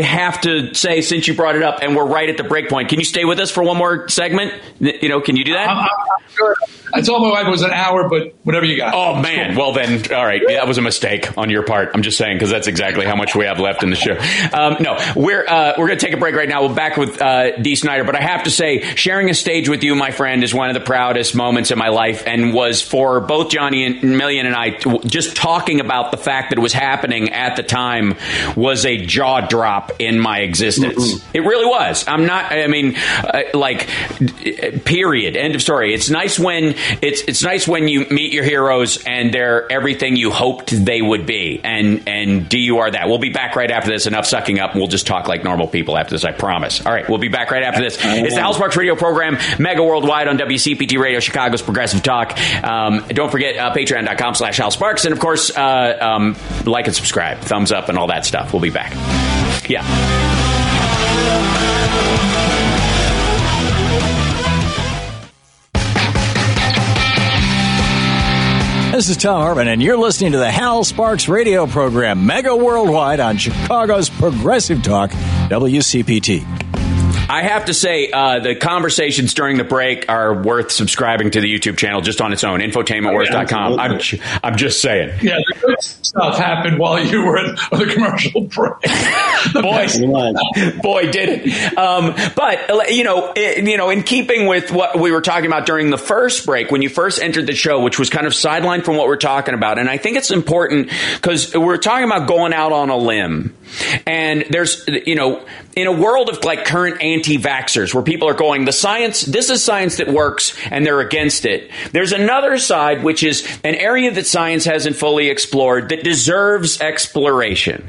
have to say, since you brought it up and we're right at the break point, can you stay with us for one more segment? You know, can you do that? I'm sure. I told my wife it was an hour, but whatever you got. Oh, man. Well, then. All right. Yeah, that was a mistake on your part. I'm just saying, because that's exactly how much we have left in the show. No, we're going to take a break right now. We're back with Dee Snider. But I have to say, sharing a stage with you, my friend, is one of the proudest moments in my life, and was for both Johnny and Million and I. Just talking about the fact that it was happening at the time was a jaw drop in my existence. Mm-hmm. It really was. Period. End of story. It's nice when... It's nice when you meet your heroes and they're everything you hoped they would be. And Dee, you are that. We'll be back right after this. Enough sucking up. We'll just talk like normal people after this, I promise. All right, we'll be back right after this. It's the Hal Sparks Radio Program, mega worldwide on WCPT Radio, Chicago's Progressive Talk. Don't forget patreon.com/Hal Sparks. And, of course, like and subscribe, thumbs up and all that stuff. We'll be back. Yeah. This is Tom Hartman, and you're listening to the Hal Sparks Radio Program, mega worldwide on Chicago's Progressive Talk, WCPT. I have to say, the conversations during the break are worth subscribing to the YouTube channel just on its own, infotainmentwars.com. I'm just saying. Yeah, the good stuff happened while you were at the commercial break. Boy, did it. But, you know, in keeping with what we were talking about during the first break, when you first entered the show, which was kind of sidelined from what we're talking about, and I think it's important because we're talking about going out on a limb. And there's, you know, in a world of like current anti-vaxxers where people are going, this is science that works, and they're against it. There's another side, which is an area that science hasn't fully explored that deserves exploration.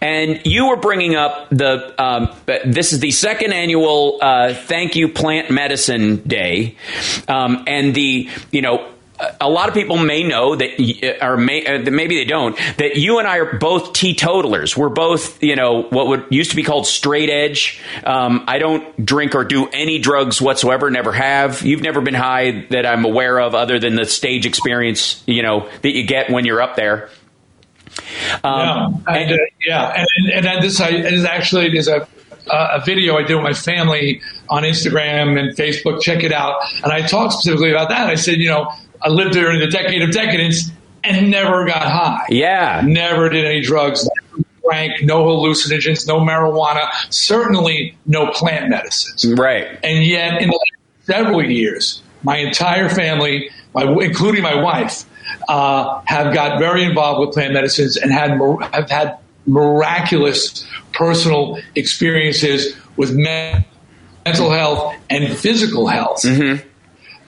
And you were bringing up this is the second annual Thank You Plant Medicine Day. And a lot of people may know maybe they don't, that you and I are both teetotalers. We're both, you know, used to be called straight edge. I don't drink or do any drugs whatsoever, never have. You've never been high that I'm aware of other than the stage experience, you know, that you get when you're up there. And this is actually, there's a video I did with my family on Instagram and Facebook. Check it out. And I talked specifically about that. I said, you know, I lived there in the decade of decadence and never got high. Yeah. Never did any drugs, never drank, no hallucinogens, no marijuana, certainly no plant medicines. Right. And yet in the last several years, my entire family, including my wife, have got very involved with plant medicines and have had miraculous personal experiences with mental health and physical health. Mm-hmm.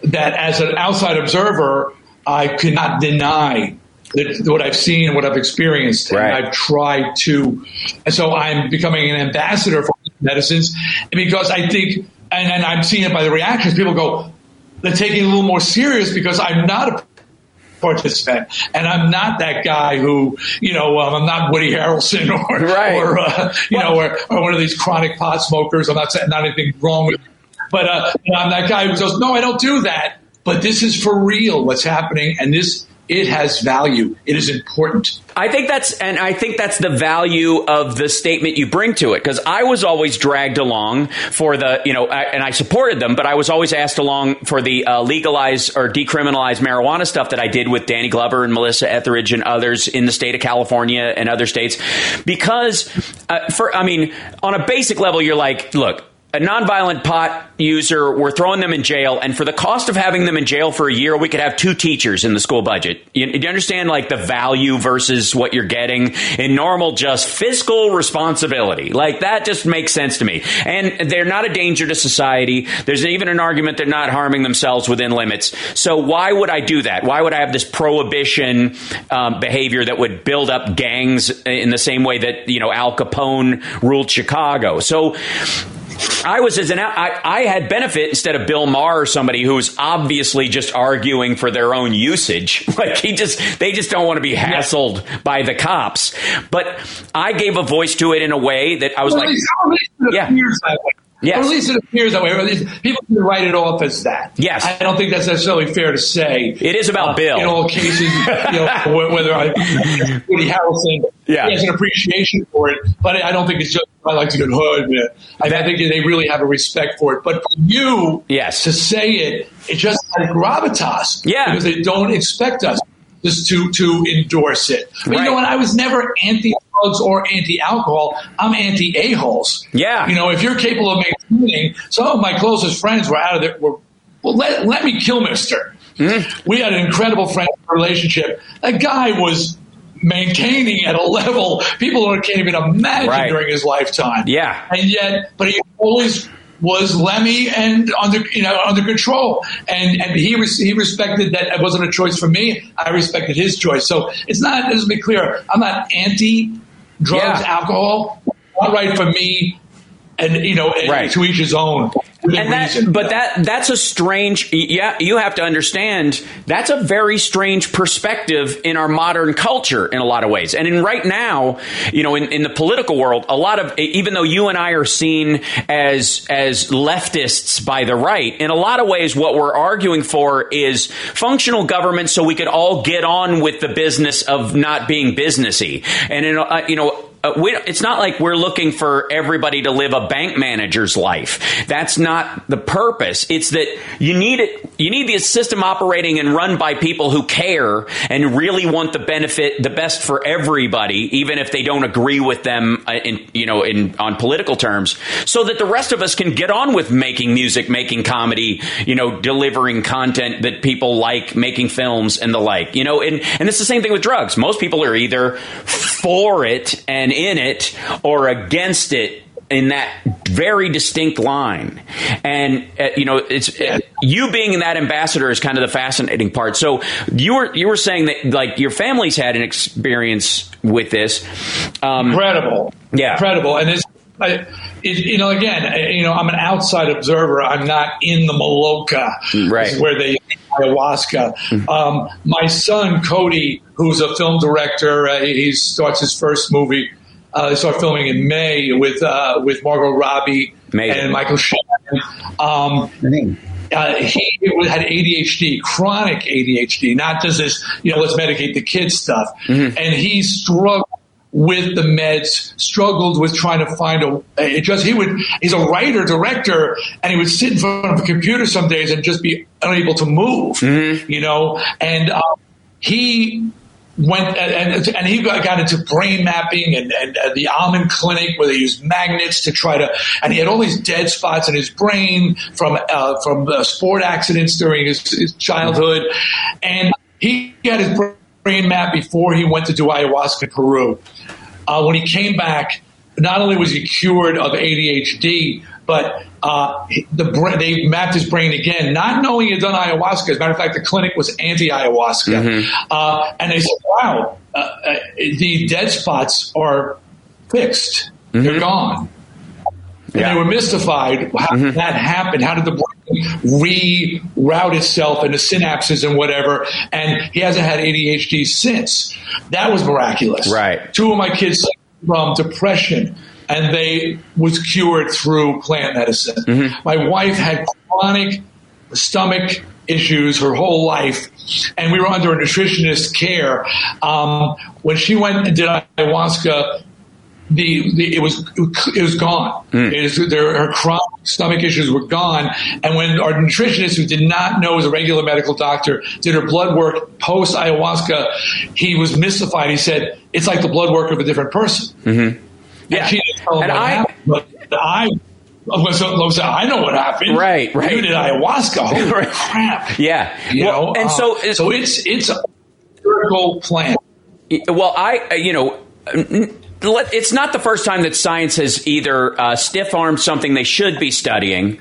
That as an outside observer, I could not deny that what I've seen and what I've experienced. Right. And I've tried to. And so I'm becoming an ambassador for medicines because I think, and I'm seeing it by the reactions, people go, they're taking it a little more serious because I'm not a participant. And I'm not that guy who, you know, I'm not Woody Harrelson or one of these chronic pot smokers. I'm not saying not anything wrong with it. But I'm that guy who goes, no, I don't do that. But this is for real what's happening. And it has value. It is important. I think that's the value of the statement you bring to it, because I was always dragged along for and I supported them, but I was always asked along for the legalize or decriminalize marijuana stuff that I did with Danny Glover and Melissa Etheridge and others in the state of California and other states, because on a basic level, you're like, look, a nonviolent pot user, we're throwing them in jail. And for the cost of having them in jail for a year, we could have 2 teachers in the school budget. You understand, like, the value versus what you're getting in normal, just fiscal responsibility. Like, that just makes sense to me. And they're not a danger to society. There's even an argument they're not harming themselves within limits. So why would I do that? Why would I have this prohibition behavior that would build up gangs in the same way that, you know, Al Capone ruled Chicago? So I was as an I had benefit instead of Bill Maher or somebody who's obviously just arguing for their own usage. Like they just don't want to be hassled by the cops. But I gave a voice to it in a way that I was like, yeah. Yes. Or at least it appears that way. Or at least people can write it off as that. Yes. I don't think that's necessarily fair to say. It is about Bill. In all cases, whether Woody Harrelson has an appreciation for it, but I don't think it's just, I like to get hood. I think they really have a respect for it. But for you to say it, it just had a gravitas. Yeah. Because they don't expect us just to endorse it. But you know what? I was never anti-drugs or anti-alcohol. I'm anti-a-holes. Yeah. You know, if you're capable of maintaining, some of my closest friends were out of there. Let me kill mister. Mm-hmm. We had an incredible friendship relationship. That guy was maintaining at a level people can't even imagine during his lifetime. Yeah. And yet, but he always was Lemmy and under control, and he respected that it wasn't a choice for me. I respected his choice. So it's not. Let's be clear. I'm not anti-drugs, alcohol. Not right for me, and to each his own. And that's a strange. Yeah, you have to understand that's a very strange perspective in our modern culture in a lot of ways. And in right now, in the political world, a lot of, even though you and I are seen as leftists by the right, in a lot of ways, what we're arguing for is functional government, so we could all get on with the business of not being businessy. And it's not like we're looking for everybody to live a bank manager's life. That's not the purpose. It's that you need it. You need the system operating and run by people who care and really want the benefit, the best for everybody, even if they don't agree with them on political terms, so that the rest of us can get on with making music, making comedy, delivering content that people like, making films and the like, and it's the same thing with drugs. Most people are either for it and in it or against it, in that very distinct line. And it's you being that ambassador is kind of the fascinating part. So you were saying that, like, your family's had an experience with this. Incredible. And it's I'm an outside observer. I'm not in the Maloka, where they ayahuasca. Mm-hmm. My son Cody, who's a film director, he starts his first movie. They start filming in May with Margot Robbie and Michael Shannon. He had ADHD, chronic ADHD, not just this, let's medicate the kids stuff. Mm-hmm. And he struggled with the meds, struggled with trying to find he's a writer, director, and he would sit in front of a computer some days and just be unable to move, mm-hmm. And he went and he got into brain mapping and the Almond Clinic, where they use magnets to try to, and he had all these dead spots in his brain from sport accidents during his childhood, and he got his brain map before he went to do ayahuasca in Peru. When he came back, not only was he cured of ADHD, but they mapped his brain again, not knowing he had done ayahuasca. As a matter of fact, the clinic was anti-ayahuasca. Mm-hmm. And they said, wow, the dead spots are fixed. Mm-hmm. They're gone. Yeah. And they were mystified. How did that happen? How did the brain reroute itself into synapses and whatever? And he hasn't had ADHD since. That was miraculous. Right. Two of my kids from depression, and they was cured through plant medicine. Mm-hmm. My wife had chronic stomach issues her whole life, and we were under a nutritionist's care. When she went and did ayahuasca, it was gone. Mm. Her chronic stomach issues were gone. And when our nutritionist, who did not know as a regular medical doctor, did her blood work post ayahuasca, he was mystified. He said, "It's like the blood work of a different person." Mm-hmm. Yeah, and she didn't tell him what happened, but I know what happened. Right. You did ayahuasca. Holy crap! Yeah. So it's a miracle plant. Well, it's not the first time that science has either stiff-armed something they should be studying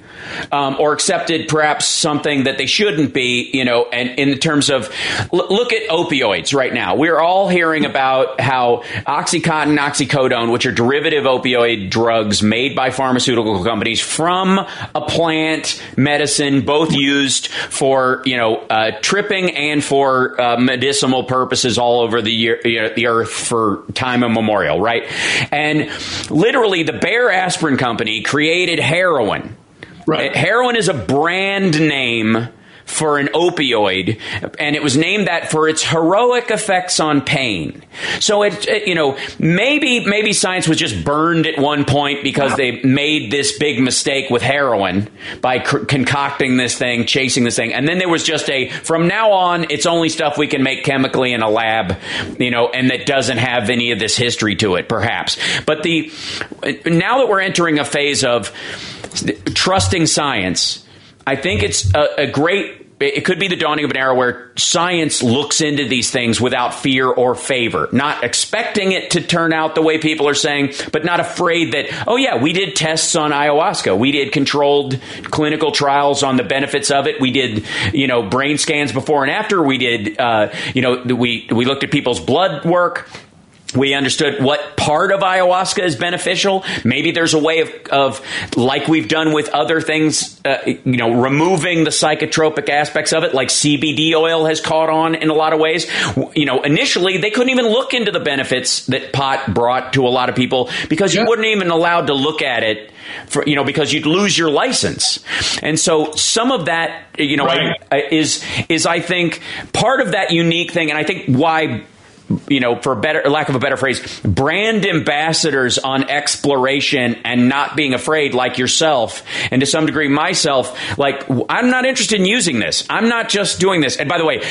or accepted perhaps something that they shouldn't be, you know, and in terms of look at opioids right now. We're all hearing about how OxyContin, oxycodone, which are derivative opioid drugs made by pharmaceutical companies from a plant medicine, both used for, you know, tripping and for medicinal purposes all over the earth for time immemorial, right? Right. And literally the Bayer aspirin company created heroin. Right. Heroin is a brand name for an opioid, and it was named that for its heroic effects on pain. So it you know, maybe science was just burned at one point because they made this big mistake with heroin by concocting this thing, chasing this thing, and then there was just a from now on it's only stuff we can make chemically in a lab, you know, and that doesn't have any of this history to it, perhaps. But the now that we're entering a phase of trusting science, I think it's a great. It could be the dawning of an era where science looks into these things without fear or favor, not expecting it to turn out the way people are saying, but not afraid that, oh, yeah, we did tests on ayahuasca. We did controlled clinical trials on the benefits of it. We did, you know, brain scans before and after. We did, you know, we looked at people's blood work. We understood what part of ayahuasca is beneficial. Maybe there's a way of like we've done with other things, you know, removing the psychotropic aspects of it, like CBD oil has caught on in a lot of ways. You know, initially, they couldn't even look into the benefits that pot brought to a lot of people because you wouldn't even allowed to look at it, for, you know, because you'd lose your license. And so some of that, you know, is, I think, part of that unique thing. And I think why, you know, for better lack of a better phrase, brand ambassadors on exploration and not being afraid, like yourself and to some degree myself, like I'm not interested in using this. I'm not just doing this. And by the way,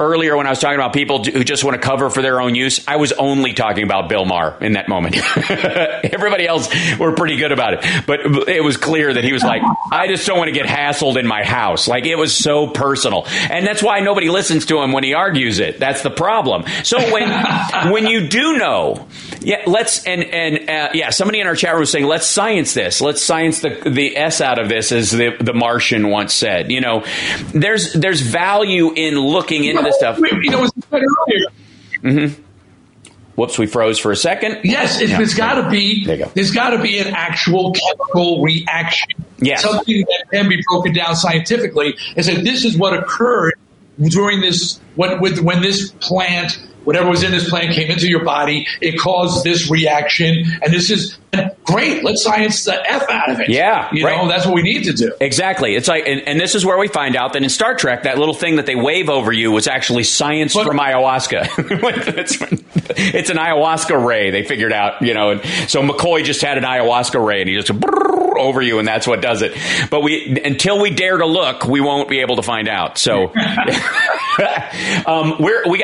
earlier when I was talking about people who just want to cover for their own use, I was only talking about Bill Maher in that moment. Everybody else were pretty good about it, but it was clear that he was like, I just don't want to get hassled in my house. Like it was so personal, and that's why nobody listens to him when he argues it. That's the problem. So when you do know, yeah, let's yeah, somebody in our chat room was saying, let's science this. Let's science the S out of this, as the Martian once said. You know, there's value in looking into this stuff. You know, as I said earlier. Mm-hmm. Whoops, we froze for a second. Yes, there's got to be an actual chemical reaction. Yes. Something that can be broken down scientifically and said this is what occurred during this when this plant. Whatever was in this plant came into your body. It caused this reaction. And this is great. Let's science the F out of it. Yeah. You know, that's what we need to do. Exactly. It's like, and this is where we find out that in Star Trek, that little thing that they wave over you was actually science from ayahuasca. It's an ayahuasca ray. They figured out, you know, and so McCoy just had an ayahuasca ray and he just over you. And that's what does it. But until we dare to look, we won't be able to find out. So we got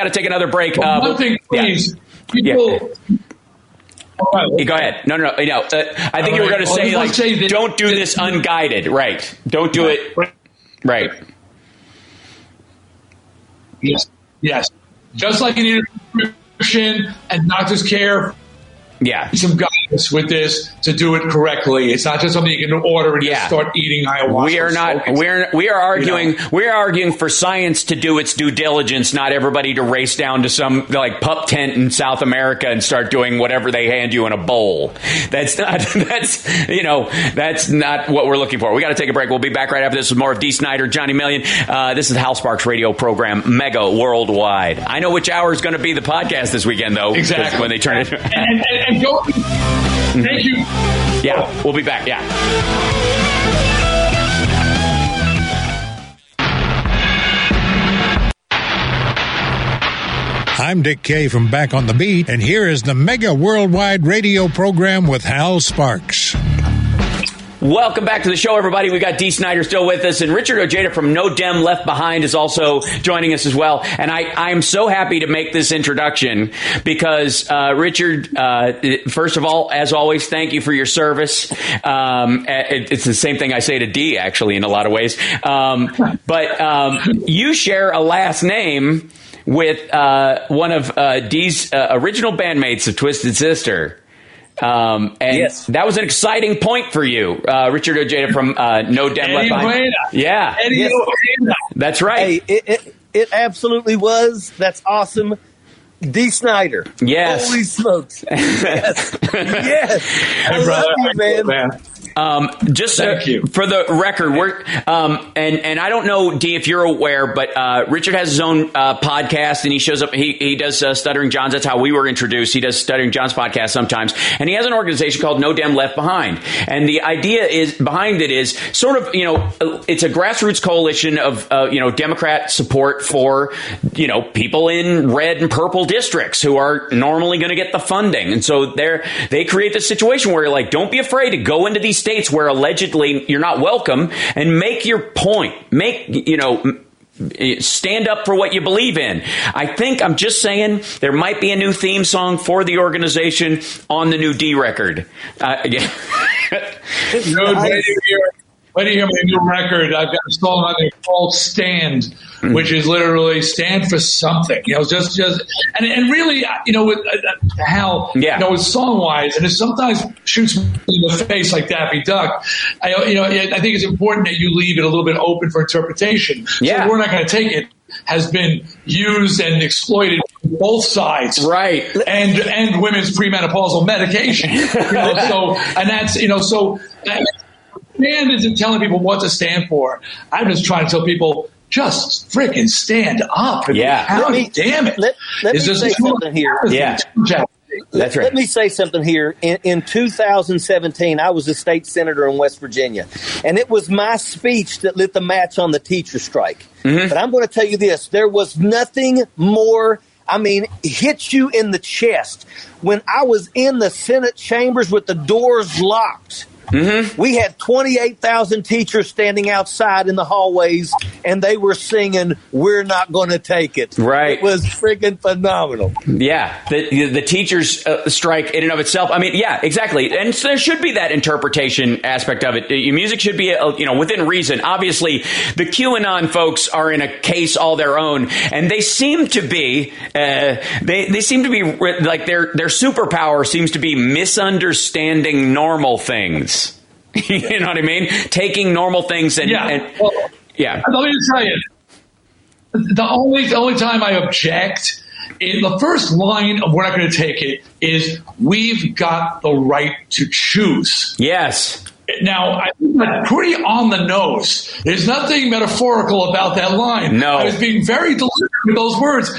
to take another break. One thing, please. Yeah. People... Right, go ahead. No. I think you were going to say, like, don't do this unguided. Right. Don't do it. Right. Yes. Just like an prescription and doctor's care. Yeah. Some guidance with this to do it correctly. It's not just something you can order and just start eating ayahuasca. We are not we are arguing for science to do its due diligence, not everybody to race down to some like pup tent in South America and start doing whatever they hand you in a bowl. That's not what we're looking for. We got to take a break. We'll be back right after this with more of Dee Snider, Johnny Million. This is Hal Sparks radio program Mega Worldwide. I know which hour is going to be the podcast this weekend though. Exactly. When they turn it and go. Thank you. Yeah, we'll be back. Yeah. I'm Dick Kay from Back on the Beat, and here is the Mega Worldwide radio program with Hal Sparks. Welcome back to the show, everybody. We got Dee Snider still with us, and Richard Ojeda from No Dem Left Behind is also joining us as well. And I'm so happy to make this introduction because, Richard, first of all, as always, thank you for your service. It's the same thing I say to Dee, actually, in a lot of ways. But you share a last name with one of Dee's original bandmates of Twisted Sister. And yes. That was an exciting point for you, Richard Ojeda from No Dem Left Behind. Yeah. Yes. That's right. Hey, it absolutely was. That's awesome. Dee Snider. Yes. Holy smokes. Yes. Yes. I love you, man. Just for the record, we're, and I don't know, Dee, if you're aware, but Richard has his own podcast, and he shows up. He does Stuttering John's. That's how we were introduced. He does Stuttering John's podcast sometimes, and he has an organization called No Dem Left Behind. And the idea is behind it is sort of, you know, it's a grassroots coalition of you know, Democrat support for, you know, people in red and purple districts who are normally going to get the funding, and so they create this situation where you're like, don't be afraid to go into these states where allegedly you're not welcome and make your point, stand up for what you believe in. I think I'm just saying there might be a new theme song for the organization on the new D record. Again, wait to hear my new record. I've got a song on there called Stand, which is literally stand for something. You know, just and really, you know, with Hal, you know, with song wise, and it sometimes shoots me in the face like Daffy Duck. I think it's important that you leave it a little bit open for interpretation. Yeah. So we're not going to take it has been used and exploited on both sides, right? And women's premenopausal medication. You know, so and that's Stand isn't telling people what to stand for. I'm just trying to tell people, just freaking stand up. Yeah. Damn it. Let me say something here. Yeah. That's right. Let me say something here. In 2017, I was a state senator in West Virginia, and it was my speech that lit the match on the teacher strike. Mm-hmm. But I'm going to tell you this. There was nothing more, hit you in the chest. When I was in the Senate chambers with the doors locked, mm-hmm. we had 28,000 teachers standing outside in the hallways, and they were singing, "We're not going to take it." Right. It was freaking phenomenal. Yeah. The teachers strike in and of itself. Yeah, exactly. And so there should be that interpretation aspect of it. Your music should be, within reason. Obviously, the QAnon folks are in a case all their own, and they seem to be, they seem to be like their superpower seems to be misunderstanding normal things. You know what I mean? Taking normal things and let me just tell you, the only time I object in the first line of "we're not going to take it" is "we've got the right to choose." Yes. Now, I think that's pretty on the nose. There's nothing metaphorical about that line. No. I was being very deliberate with those words.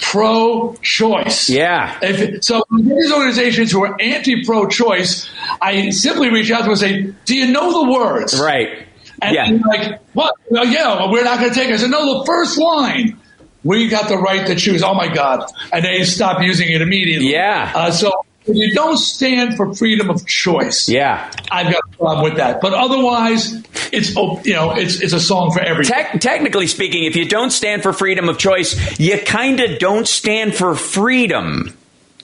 Pro-choice. Yeah. So these organizations who are anti-pro-choice, I simply reach out to them and say, "Do you know the words?" Right. And they're like, "What? Well, yeah, we're not going to take it." I said, "No, the first line, we got the right to choose." Oh, my God. And they stop using it immediately. Yeah. If you don't stand for freedom of choice, I've got a problem with that. But otherwise, it's a song for everyone. Technically speaking, if you don't stand for freedom of choice, you kind of don't stand for freedom.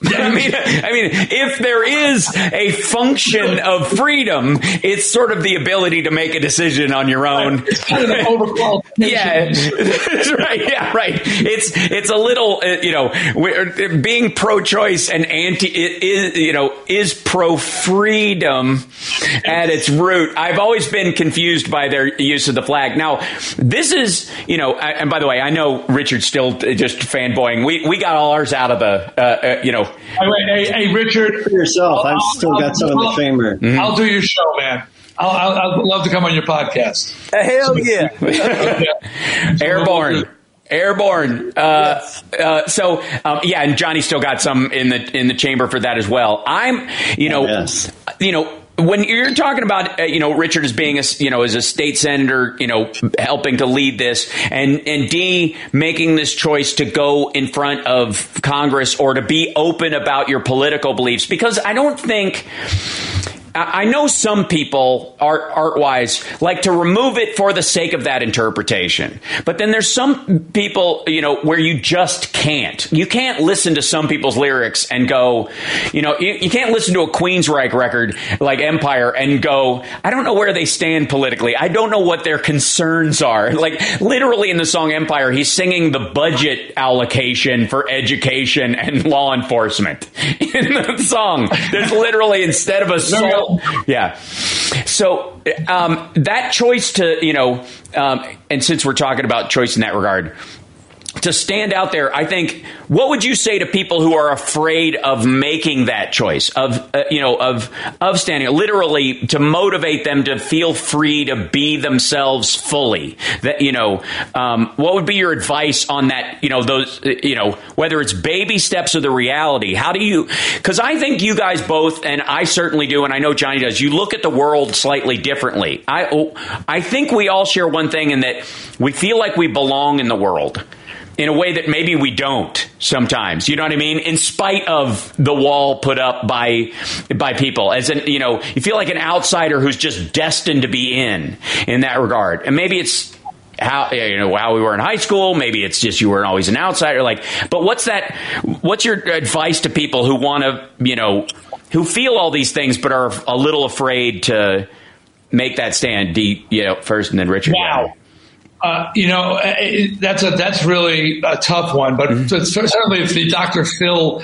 If there is a function of freedom, it's sort of the ability to make a decision on your own. It's kind of an overqualification. Yeah, right. Yeah, right. It's a little, being pro-choice and is pro-freedom at its root. I've always been confused by their use of the flag. Now, this is, and by the way, I know Richard's still just fanboying. We got all ours out of the, Hey, Richard, yourself. I've still got some of the famer. Mm-hmm. I'll do your show, man. I'll love to come on your podcast. Hell yeah! Airborne. And Johnny's still got some in the chamber for that as well. When you're talking about, Richard as being, as a state senator, helping to lead this and Dee making this choice to go in front of Congress or to be open about your political beliefs, because I don't think I know some people, art-wise, like to remove it for the sake of that interpretation. But then there's some people, you know, where you just can't. You can't listen to some people's lyrics and go, you know, you can't listen to a Queensryche record like Empire and go, I don't know where they stand politically. I don't know what their concerns are. Like, literally in the song Empire, he's singing the budget allocation for education and law enforcement in the song. There's literally, instead of a soul. Yeah. So that choice to, you know, and since we're talking about choice in that regard, to stand out there, I think, what would you say to people who are afraid of making that choice of, you know, of standing literally to motivate them to feel free to be themselves fully? That, you know, what would be your advice on that? You know, those, you know, whether it's baby steps or the reality, how do you, because I think you guys both, and I certainly do, and I know Johnny does, you look at the world slightly differently. I think we all share one thing in that we feel like we belong in the world. In a way that maybe we don't sometimes, you know what I mean? In spite of the wall put up by people, as an, you know, you feel like an outsider who's just destined to be in that regard. And maybe it's how, you know, how we were in high school. Maybe it's just you weren't always an outsider. Like, but what's that? What's your advice to people who want to, you know, who feel all these things but are a little afraid to make that stand? Dee, you know, first, and then Richard. Wow. Yeah. You know, that's really a tough one, but certainly if the Dr. Phil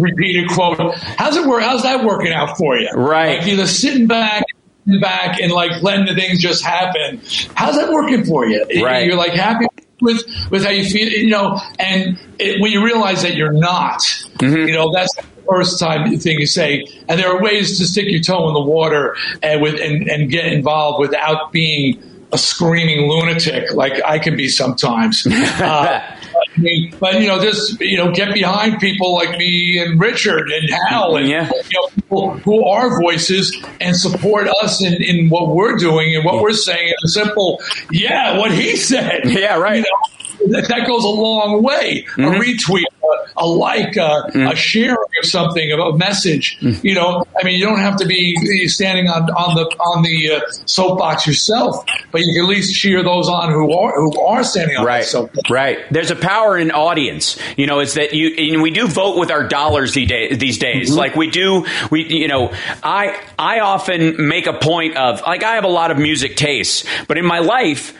repeated quote, how's it work? How's that working out for you? Right. Like, you know, sitting back and like letting the things just happen. How's that working for you? Right. You're like happy with how you feel, you know, and when you realize that you're not, you know, that's the first time thing you say. And there are ways to stick your toe in the water and get involved without being a screaming lunatic like I can be sometimes. I mean, but, you know, just, you know, get behind people like me and Richard and Hal and you know, people who are voices and support us in what we're doing and what we're saying. It's simple, what he said. Yeah, right. You know? That goes a long way. A retweet, a like, a sharing of something, of a message. You know, I mean, you don't have to be standing on the soapbox yourself, but you can at least cheer those on who are standing on the soapbox. Right. There's a power in audience. You know, it's that and we do vote with our dollars these days. Like we you know, I often make a point of, like, I have a lot of music tastes, but in my life,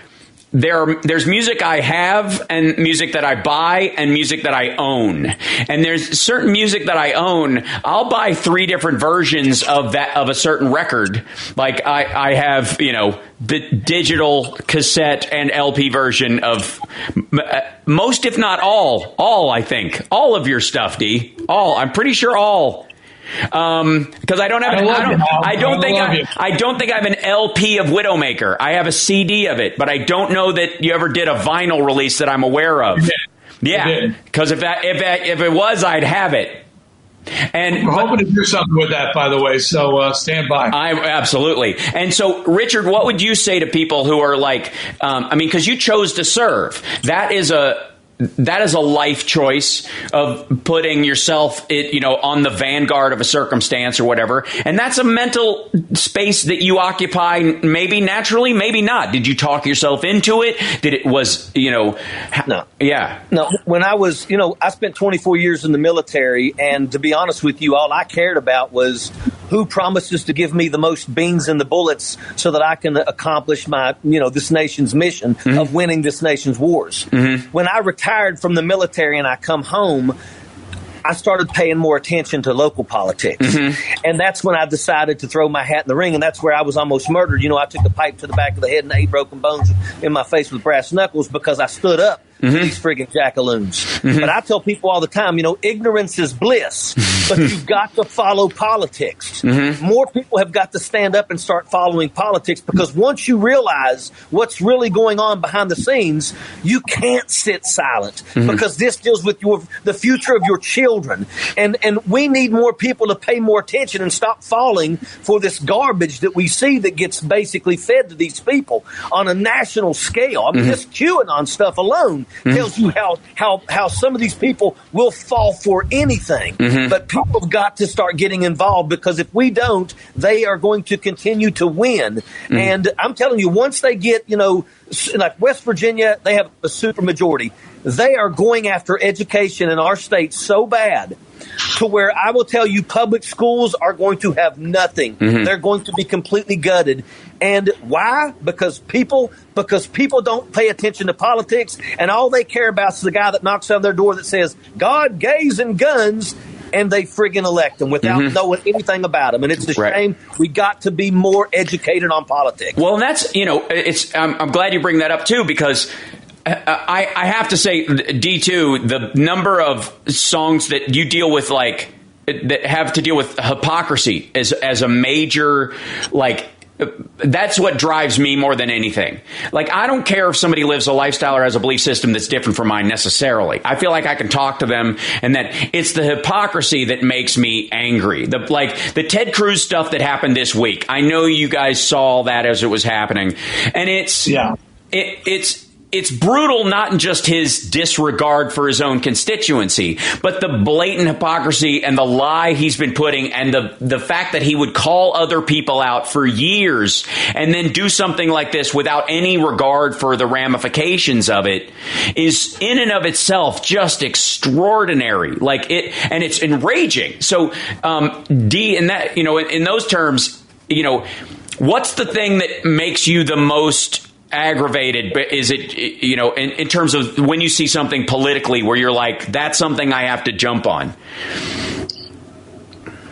There's music I have and music that I buy and music that I own. And there's certain music that I own. I'll buy 3 different versions of a certain record. Like I have, you know, the digital cassette and LP version of most, if not all, I think, all of your stuff, Dee. I'm pretty sure all. Because I don't think I have an LP of Widowmaker. I have a CD of it, but I don't know that you ever did a vinyl release that I'm aware of. Yeah, because if it was, I'd have it. And we're hoping to do something with that, by the way. So stand by. Absolutely. And so, Richard, what would you say to people who are like, I mean, because you chose to serve, that is a life choice of putting yourself, you know, on the vanguard of a circumstance or whatever. And that's a mental space that you occupy, maybe naturally, maybe not. Did you talk yourself into it? No. Yeah. No. When I was, you know, I spent 24 years in the military. And to be honest with you, all I cared about was who promises to give me the most beans and the bullets so that I can accomplish my, you know, this nation's mission of winning this nation's wars. When I retired from the military and I come home, I started paying more attention to local politics. And that's when I decided to throw my hat in the ring, and that's where I was almost murdered. You know, I took a pipe to the back of the head and 8 broken bones in my face with brass knuckles because I stood up to these friggin' jackaloons. But I tell people all the time, you know, ignorance is bliss, but you've got to follow politics. More people have got to stand up and start following politics, because once you realize what's really going on behind the scenes, you can't sit silent, because this deals with the future of your children. And we need more people to pay more attention and stop falling for this garbage that we see that gets basically fed to these people on a national scale. I mean, just QAnon stuff alone tells you how some of these people will fall for anything. But people have got to start getting involved, because if we don't, they are going to continue to win. And I'm telling you, once they get, you know, like West Virginia, they have a super majority. They are going after education in our state so bad to where I will tell you public schools are going to have nothing. They're going to be completely gutted. And why? Because people don't pay attention to politics, and all they care about is the guy that knocks on their door that says, God, gays, and guns, and they friggin' elect them without knowing anything about them. And it's a shame. We got to be more educated on politics. Well, and that's, you know, it's I'm glad you bring that up, too, because I have to say, D2, the number of songs that you deal with, like, that have to deal with hypocrisy as a major, like, that's what drives me more than anything. Like, I don't care if somebody lives a lifestyle or has a belief system that's different from mine necessarily. I feel like I can talk to them, and that it's the hypocrisy that makes me angry. The Ted Cruz stuff that happened this week. I know you guys saw that as it was happening. And it's brutal, not in just his disregard for his own constituency, but the blatant hypocrisy and the lie he's been putting, and the fact that he would call other people out for years and then do something like this without any regard for the ramifications of it is in and of itself just extraordinary. And it's enraging. So, D, in that, you know, in those terms, you know, what's the thing that makes you the most aggravated? But is it, you know, in terms of when you see something politically where you're like, that's something I have to jump on?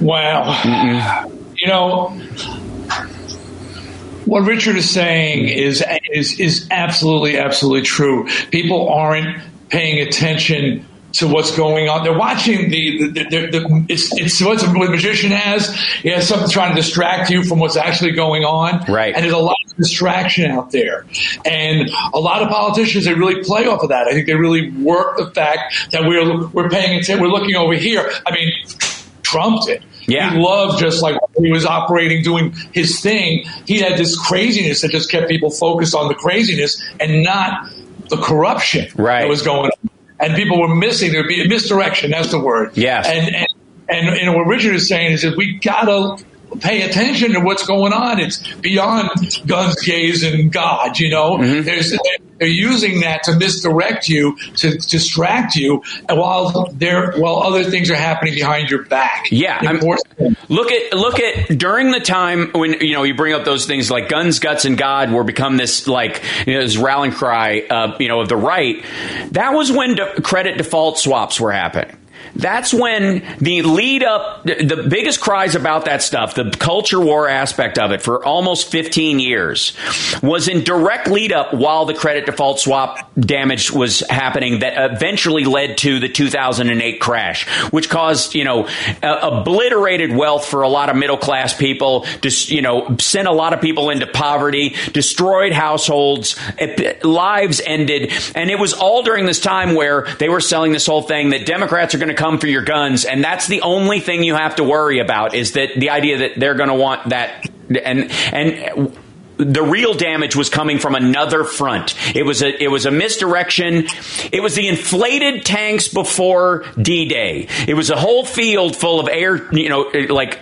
Wow. You know, what Richard is saying is absolutely true. People aren't paying attention to what's going on. They're watching it's what the magician has. He has something trying to distract you from what's actually going on. Right. And there's a lot of distraction out there. And a lot of politicians, they really play off of that. I think they really work the fact that we're paying attention. We're looking over here. I mean, Trump did. Yeah. He loved, just like he was operating, doing his thing. He had this craziness that just kept people focused on the craziness and not the corruption that was going on. And people were missing. There would be misdirection. That's the word. Yes. And what Richard is saying is that we gotta pay attention to what's going on. It's beyond guns, gays, and God. You know, they're using that to misdirect you, to distract you, and while other things are happening behind your back. Yeah. Look at during the time when, you know, you bring up those things like guns, guts, and God were become this, like, you know, this rallying cry, you know, of the right. That was when credit default swaps were happening. That's when the lead up, the biggest cries about that stuff, the culture war aspect of it for almost 15 years was in direct lead up while the credit default swap damage was happening that eventually led to the 2008 crash, which caused, you know, obliterated wealth for a lot of middle class people, you know, sent a lot of people into poverty, destroyed households, lives ended. And it was all during this time where they were selling this whole thing that Democrats are going to come for your guns, and that's the only thing you have to worry about, is that the idea that they're going to want that, and the real damage was coming from another front. It was a misdirection. It was the inflated tanks before D-Day. It was a whole field full of air, you know, like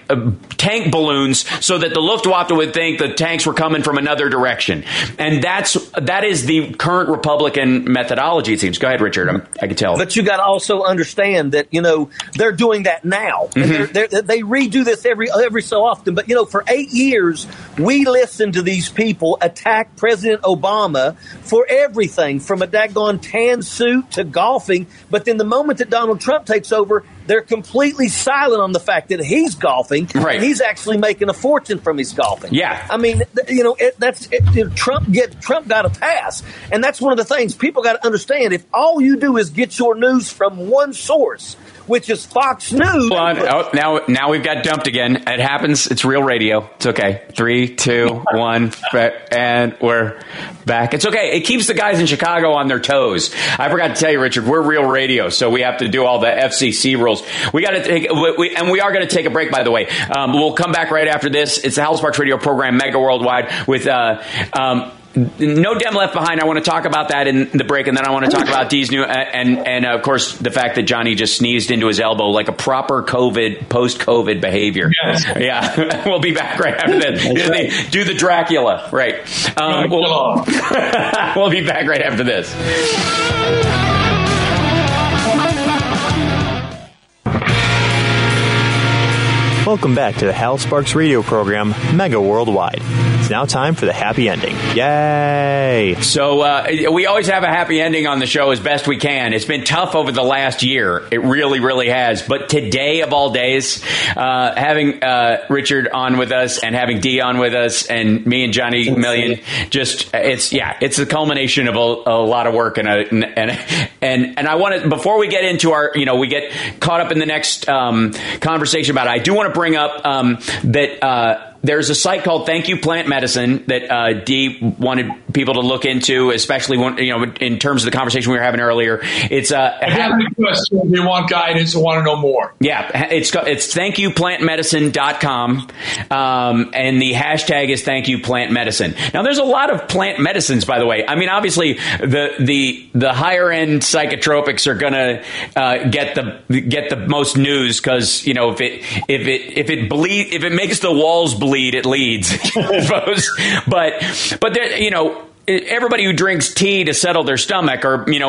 tank balloons, so that the Luftwaffe would think the tanks were coming from another direction. And that is the current Republican methodology, it seems. Go ahead, Richard. I can tell. But you got to also understand that, you know, they're doing that now. And they redo this every so often. But, you know, for 8 years, we listened to these people attack President Obama for everything from a daggone tan suit to golfing. But then the moment that Donald Trump takes over, they're completely silent on the fact that he's golfing. Right. And he's actually making a fortune from his golfing. Yeah. I mean, you know, Trump got a pass. And that's one of the things people got to understand. If all you do is get your news from one source, which is Fox News. Now we've got dumped again. It happens. It's real radio. It's okay. 3, 2, 1, and we're back. It's okay. It keeps the guys in Chicago on their toes. I forgot to tell you, Richard, we're real radio, so we have to do all the FCC rules. We got to we are going to take a break, by the way. We'll come back right after this. It's the Hal Sparks Radio program, Mega Worldwide, with No Dem Left Behind. I want to talk about that in the break, and then I want to talk about Dee's new and of course the fact that Johnny just sneezed into his elbow like a proper COVID, post-COVID behavior. Yes. Yeah, we'll be back right after that. Do the Dracula, right? We'll be back right after this. Welcome back to the Hal Sparks radio program, Mega Worldwide. It's now time for the happy ending. Yay! So we always have a happy ending on the show as best we can. It's been tough over the last year. It really, really has. But today of all days, having Richard on with us and having Dee on with us and me and Johnny Million, just it's the culmination of a lot of work and I want to, before we get into our, we get caught up in the next conversation about it, I do want to bring up that there's a site called Thank You Plant Medicine that Dee wanted people to look into, especially when, in terms of the conversation we were having earlier. It's if you have any questions, if you want guidance or want to know more. Yeah, it's thankyouplantmedicine.com, and the hashtag is Thank You Plant Medicine. Now, there's a lot of plant medicines, by the way. I mean, obviously, the higher end psychotropics are going to get the most news because if it makes the walls bleed. It leads, I suppose. But there, everybody who drinks tea to settle their stomach, or like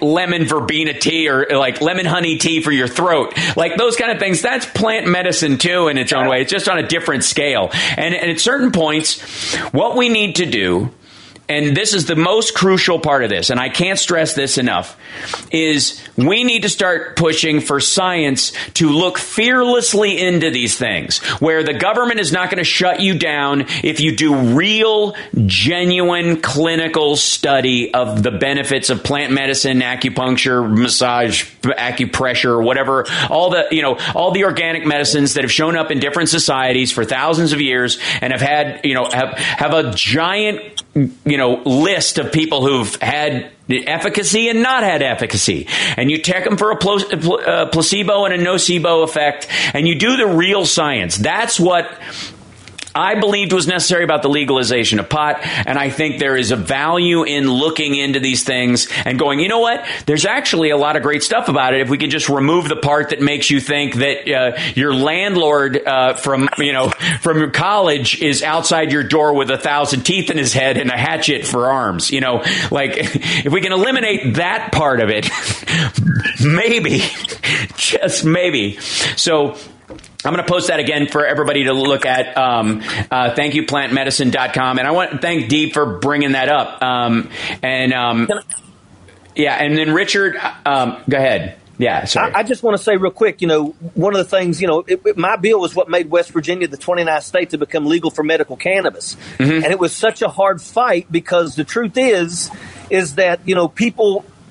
lemon verbena tea, or like lemon honey tea for your throat, like those kind of things, that's plant medicine too in its own way. It's just on a different scale. And at certain points, what we need to do, and this is the most crucial part of this, and I can't stress this enough, is we need to start pushing for science to look fearlessly into these things, where the government is not going to shut you down if you do real, genuine clinical study of the benefits of plant medicine, acupuncture, massage, acupressure, whatever, all the organic medicines that have shown up in different societies for thousands of years and have had, have a giant, list of people who've had efficacy and not had efficacy. And you take them for a placebo and a nocebo effect, and you do the real science. That's what I believed was necessary about the legalization of pot, and I think there is a value in looking into these things and going, you know what? There's actually a lot of great stuff about it if we could just remove the part that makes you think that your landlord from your college is outside your door with 1,000 teeth in his head and a hatchet for arms. If we can eliminate that part of it, maybe, just maybe. So I'm going to post that again for everybody to look at, thankyouplantmedicine.com. And I want to thank Dee for bringing that up. And then Richard, go ahead. Yeah, sorry. I just want to say real quick, one of the things, my bill was what made West Virginia the 29th state to become legal for medical cannabis. Mm-hmm. And it was such a hard fight because the truth is that, people –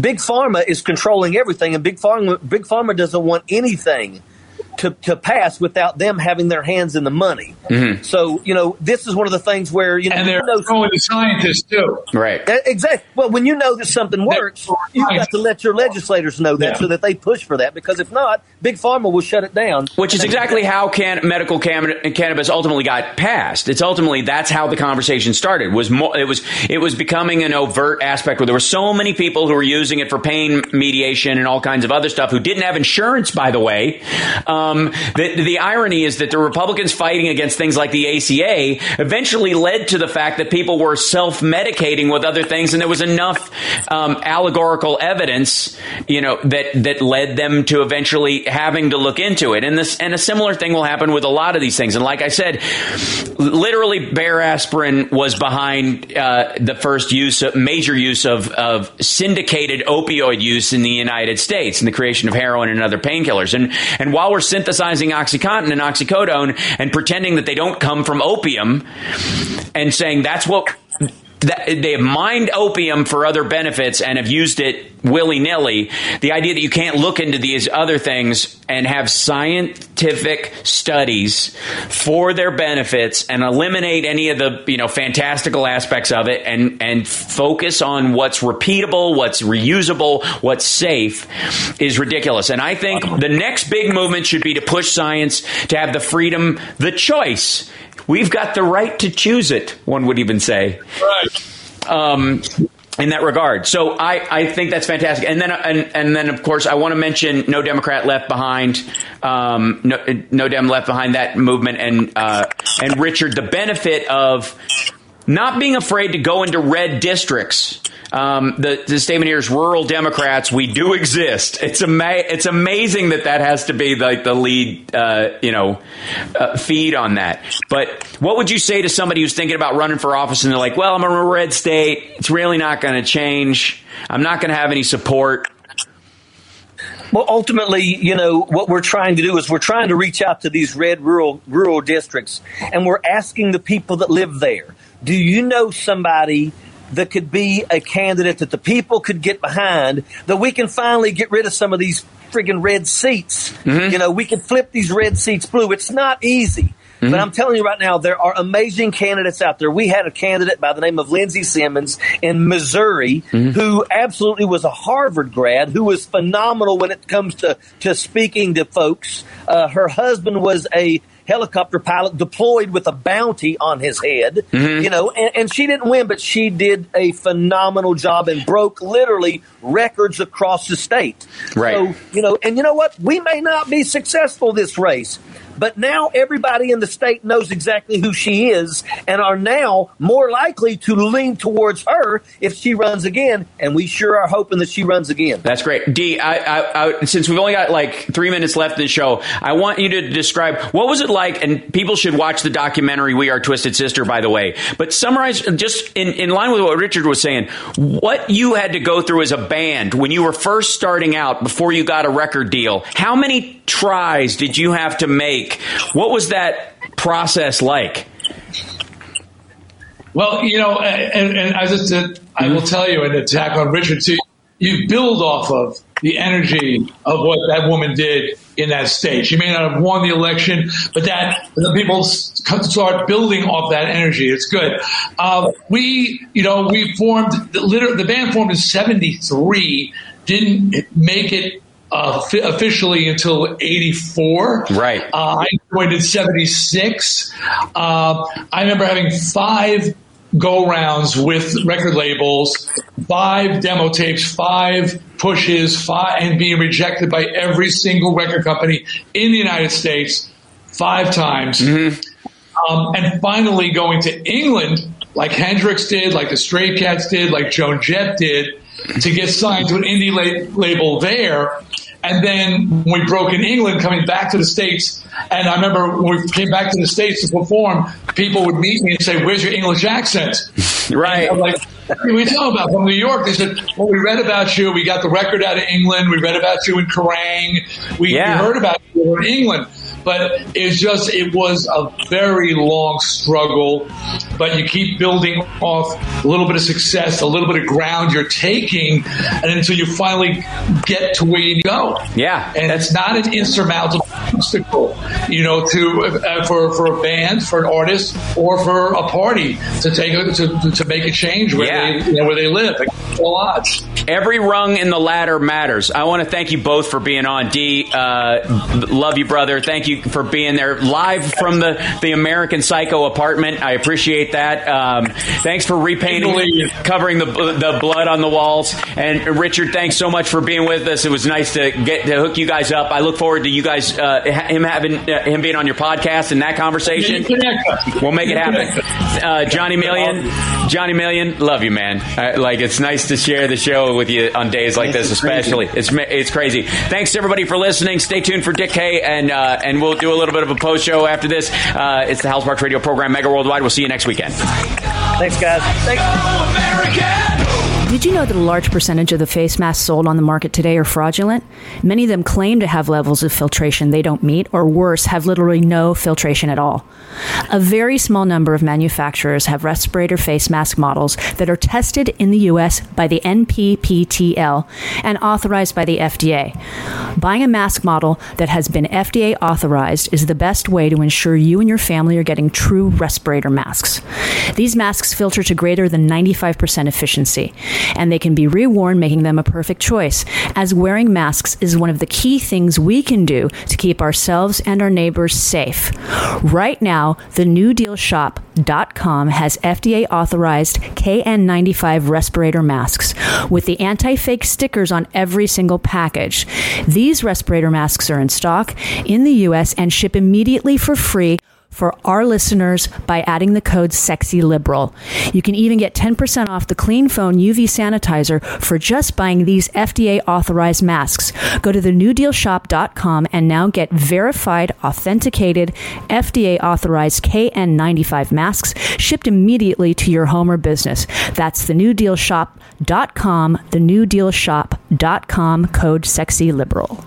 Big Pharma is controlling everything, and Big Pharma doesn't want anything to pass without them having their hands in the money. Mm-hmm. So, this is one of the things where, and they're controlling the scientists too. Right. Exactly. Well, when you know that something works, you've got to let your legislators know that so that they push for that, because if not, Big Pharma will shut it down. Which is exactly how medical cannabis ultimately got passed. It's ultimately, that's how the conversation started. It was becoming an overt aspect where there were so many people who were using it for pain mediation and all kinds of other stuff who didn't have insurance, by the way. The irony is that the Republicans fighting against things like the ACA eventually led to the fact that people were self-medicating with other things, and there was enough allegorical evidence, that led them to eventually having to look into it. And a similar thing will happen with a lot of these things. And like I said, literally Bayer aspirin was behind the first major use of syndicated opioid use in the United States, and the creation of heroin and other painkillers. And while we're synthesizing OxyContin and oxycodone and pretending that they don't come from opium and saying that's what they have mined opium for other benefits and have used it willy-nilly, the idea that you can't look into these other things and have scientific studies for their benefits and eliminate any of the fantastical aspects of it and focus on what's repeatable, what's reusable, what's safe is ridiculous. And I think the next big movement should be to push science to have the freedom, the choice We've got the right to choose it, one would even say. Right. In that regard. So I think that's fantastic. And then of course, I want to mention No Democrat Left Behind, No Dem Left Behind, that movement, and Richard, the benefit of not being afraid to go into red districts. The statement here is rural Democrats, we do exist. It's amazing that has to be like the lead, feed on that. But what would you say to somebody who's thinking about running for office and they're like, well, I'm in a red state. It's really not going to change. I'm not going to have any support. Well, ultimately, what we're trying to do is we're trying to reach out to these red rural districts, and we're asking the people that live there, do you know somebody that could be a candidate that the people could get behind, that we can finally get rid of some of these friggin' red seats? Mm-hmm. We can flip these red seats blue. It's not easy. Mm-hmm. But I'm telling you right now, there are amazing candidates out there. We had a candidate by the name of Lindsey Simmons in Missouri, mm-hmm. who absolutely was a Harvard grad, who was phenomenal when it comes to speaking to folks. Her husband was a helicopter pilot deployed with a bounty on his head, mm-hmm. and she didn't win, but she did a phenomenal job and broke literally records across the state. Right. So, and you know what? We may not be successful this race, but now everybody in the state knows exactly who she is and are now more likely to lean towards her if she runs again. And we sure are hoping that she runs again. That's great. Dee, I, since we've only got like 3 minutes left in the show, I want you to describe what was it like, and people should watch the documentary We Are Twisted Sister, by the way, but summarize just in line with what Richard was saying, what you had to go through as a band when you were first starting out before you got a record deal. How many tries did you have to make? What was that process like? Well, and I just said, I will tell you, and attack on Richard, too, you build off of the energy of what that woman did in that state. She may not have won the election, but that the people start building off that energy. It's good. We formed, the band formed in 1973, didn't make it officially until 1984. Right. I joined in 1976. I remember having 5 go-rounds with record labels, 5 demo tapes, 5 pushes, 5, and being rejected by every single record company in the United States 5 times. Mm-hmm. And finally going to England, like Hendrix did, like the Stray Cats did, like Joan Jett did, to get signed to an indie label there. And then we broke in England, coming back to the States. And I remember when we came back to the States to perform, people would meet me and say, "Where's your English accent?" Right. I'm like, what do we know about from New York? They said, "Well, we read about you. We got the record out of England. We read about you in Kerrang. We heard about you in England." But it was a very long struggle. But you keep building off a little bit of success, a little bit of ground you're taking, and until you finally get to where you go. Yeah. And it's not an insurmountable obstacle, for a band, for an artist, or for a party to make a change where where they live. All odds. Every rung in the ladder matters. I want to thank you both for being on. Dee, love you, brother. Thank you for being there live from the American Psycho apartment. I appreciate that. Thanks for repainting, covering the blood on the walls. And Richard, thanks so much for being with us. It was nice to get to hook you guys up. I look forward to you guys, him being on your podcast and that conversation. We'll make it happen. Johnny Million, love you, man. It's nice to share the show with you on days like this, especially. It's crazy. Thanks to everybody for listening. Stay tuned for Dick K, and we'll do a little bit of a post show after this. It's the Hal Sparks Radio program, Mega Worldwide. We'll see you next weekend. Thanks, guys. Thanks. Did you know that a large percentage of the face masks sold on the market today are fraudulent? Many of them claim to have levels of filtration they don't meet, or worse, have literally no filtration at all. A very small number of manufacturers have respirator face mask models that are tested in the U.S. by the NPPTL and authorized by the FDA. Buying a mask model that has been FDA authorized is the best way to ensure you and your family are getting true respirator masks. These masks filter to greater than 95% efficiency. and they can be reworn, making them a perfect choice, as wearing masks is one of the key things we can do to keep ourselves and our neighbors safe. Right now, the NewDealShop.com has FDA-authorized KN95 respirator masks with the anti-fake stickers on every single package. These respirator masks are in stock in the U.S. and ship immediately for free for our listeners by adding the code SEXYLIBERAL. You can even get 10% off the Clean Phone UV sanitizer for just buying these FDA-authorized masks. Go to thenewdealshop.com and now get verified, authenticated, FDA-authorized KN95 masks shipped immediately to your home or business. That's thenewdealshop.com, thenewdealshop.com, code SEXYLIBERAL.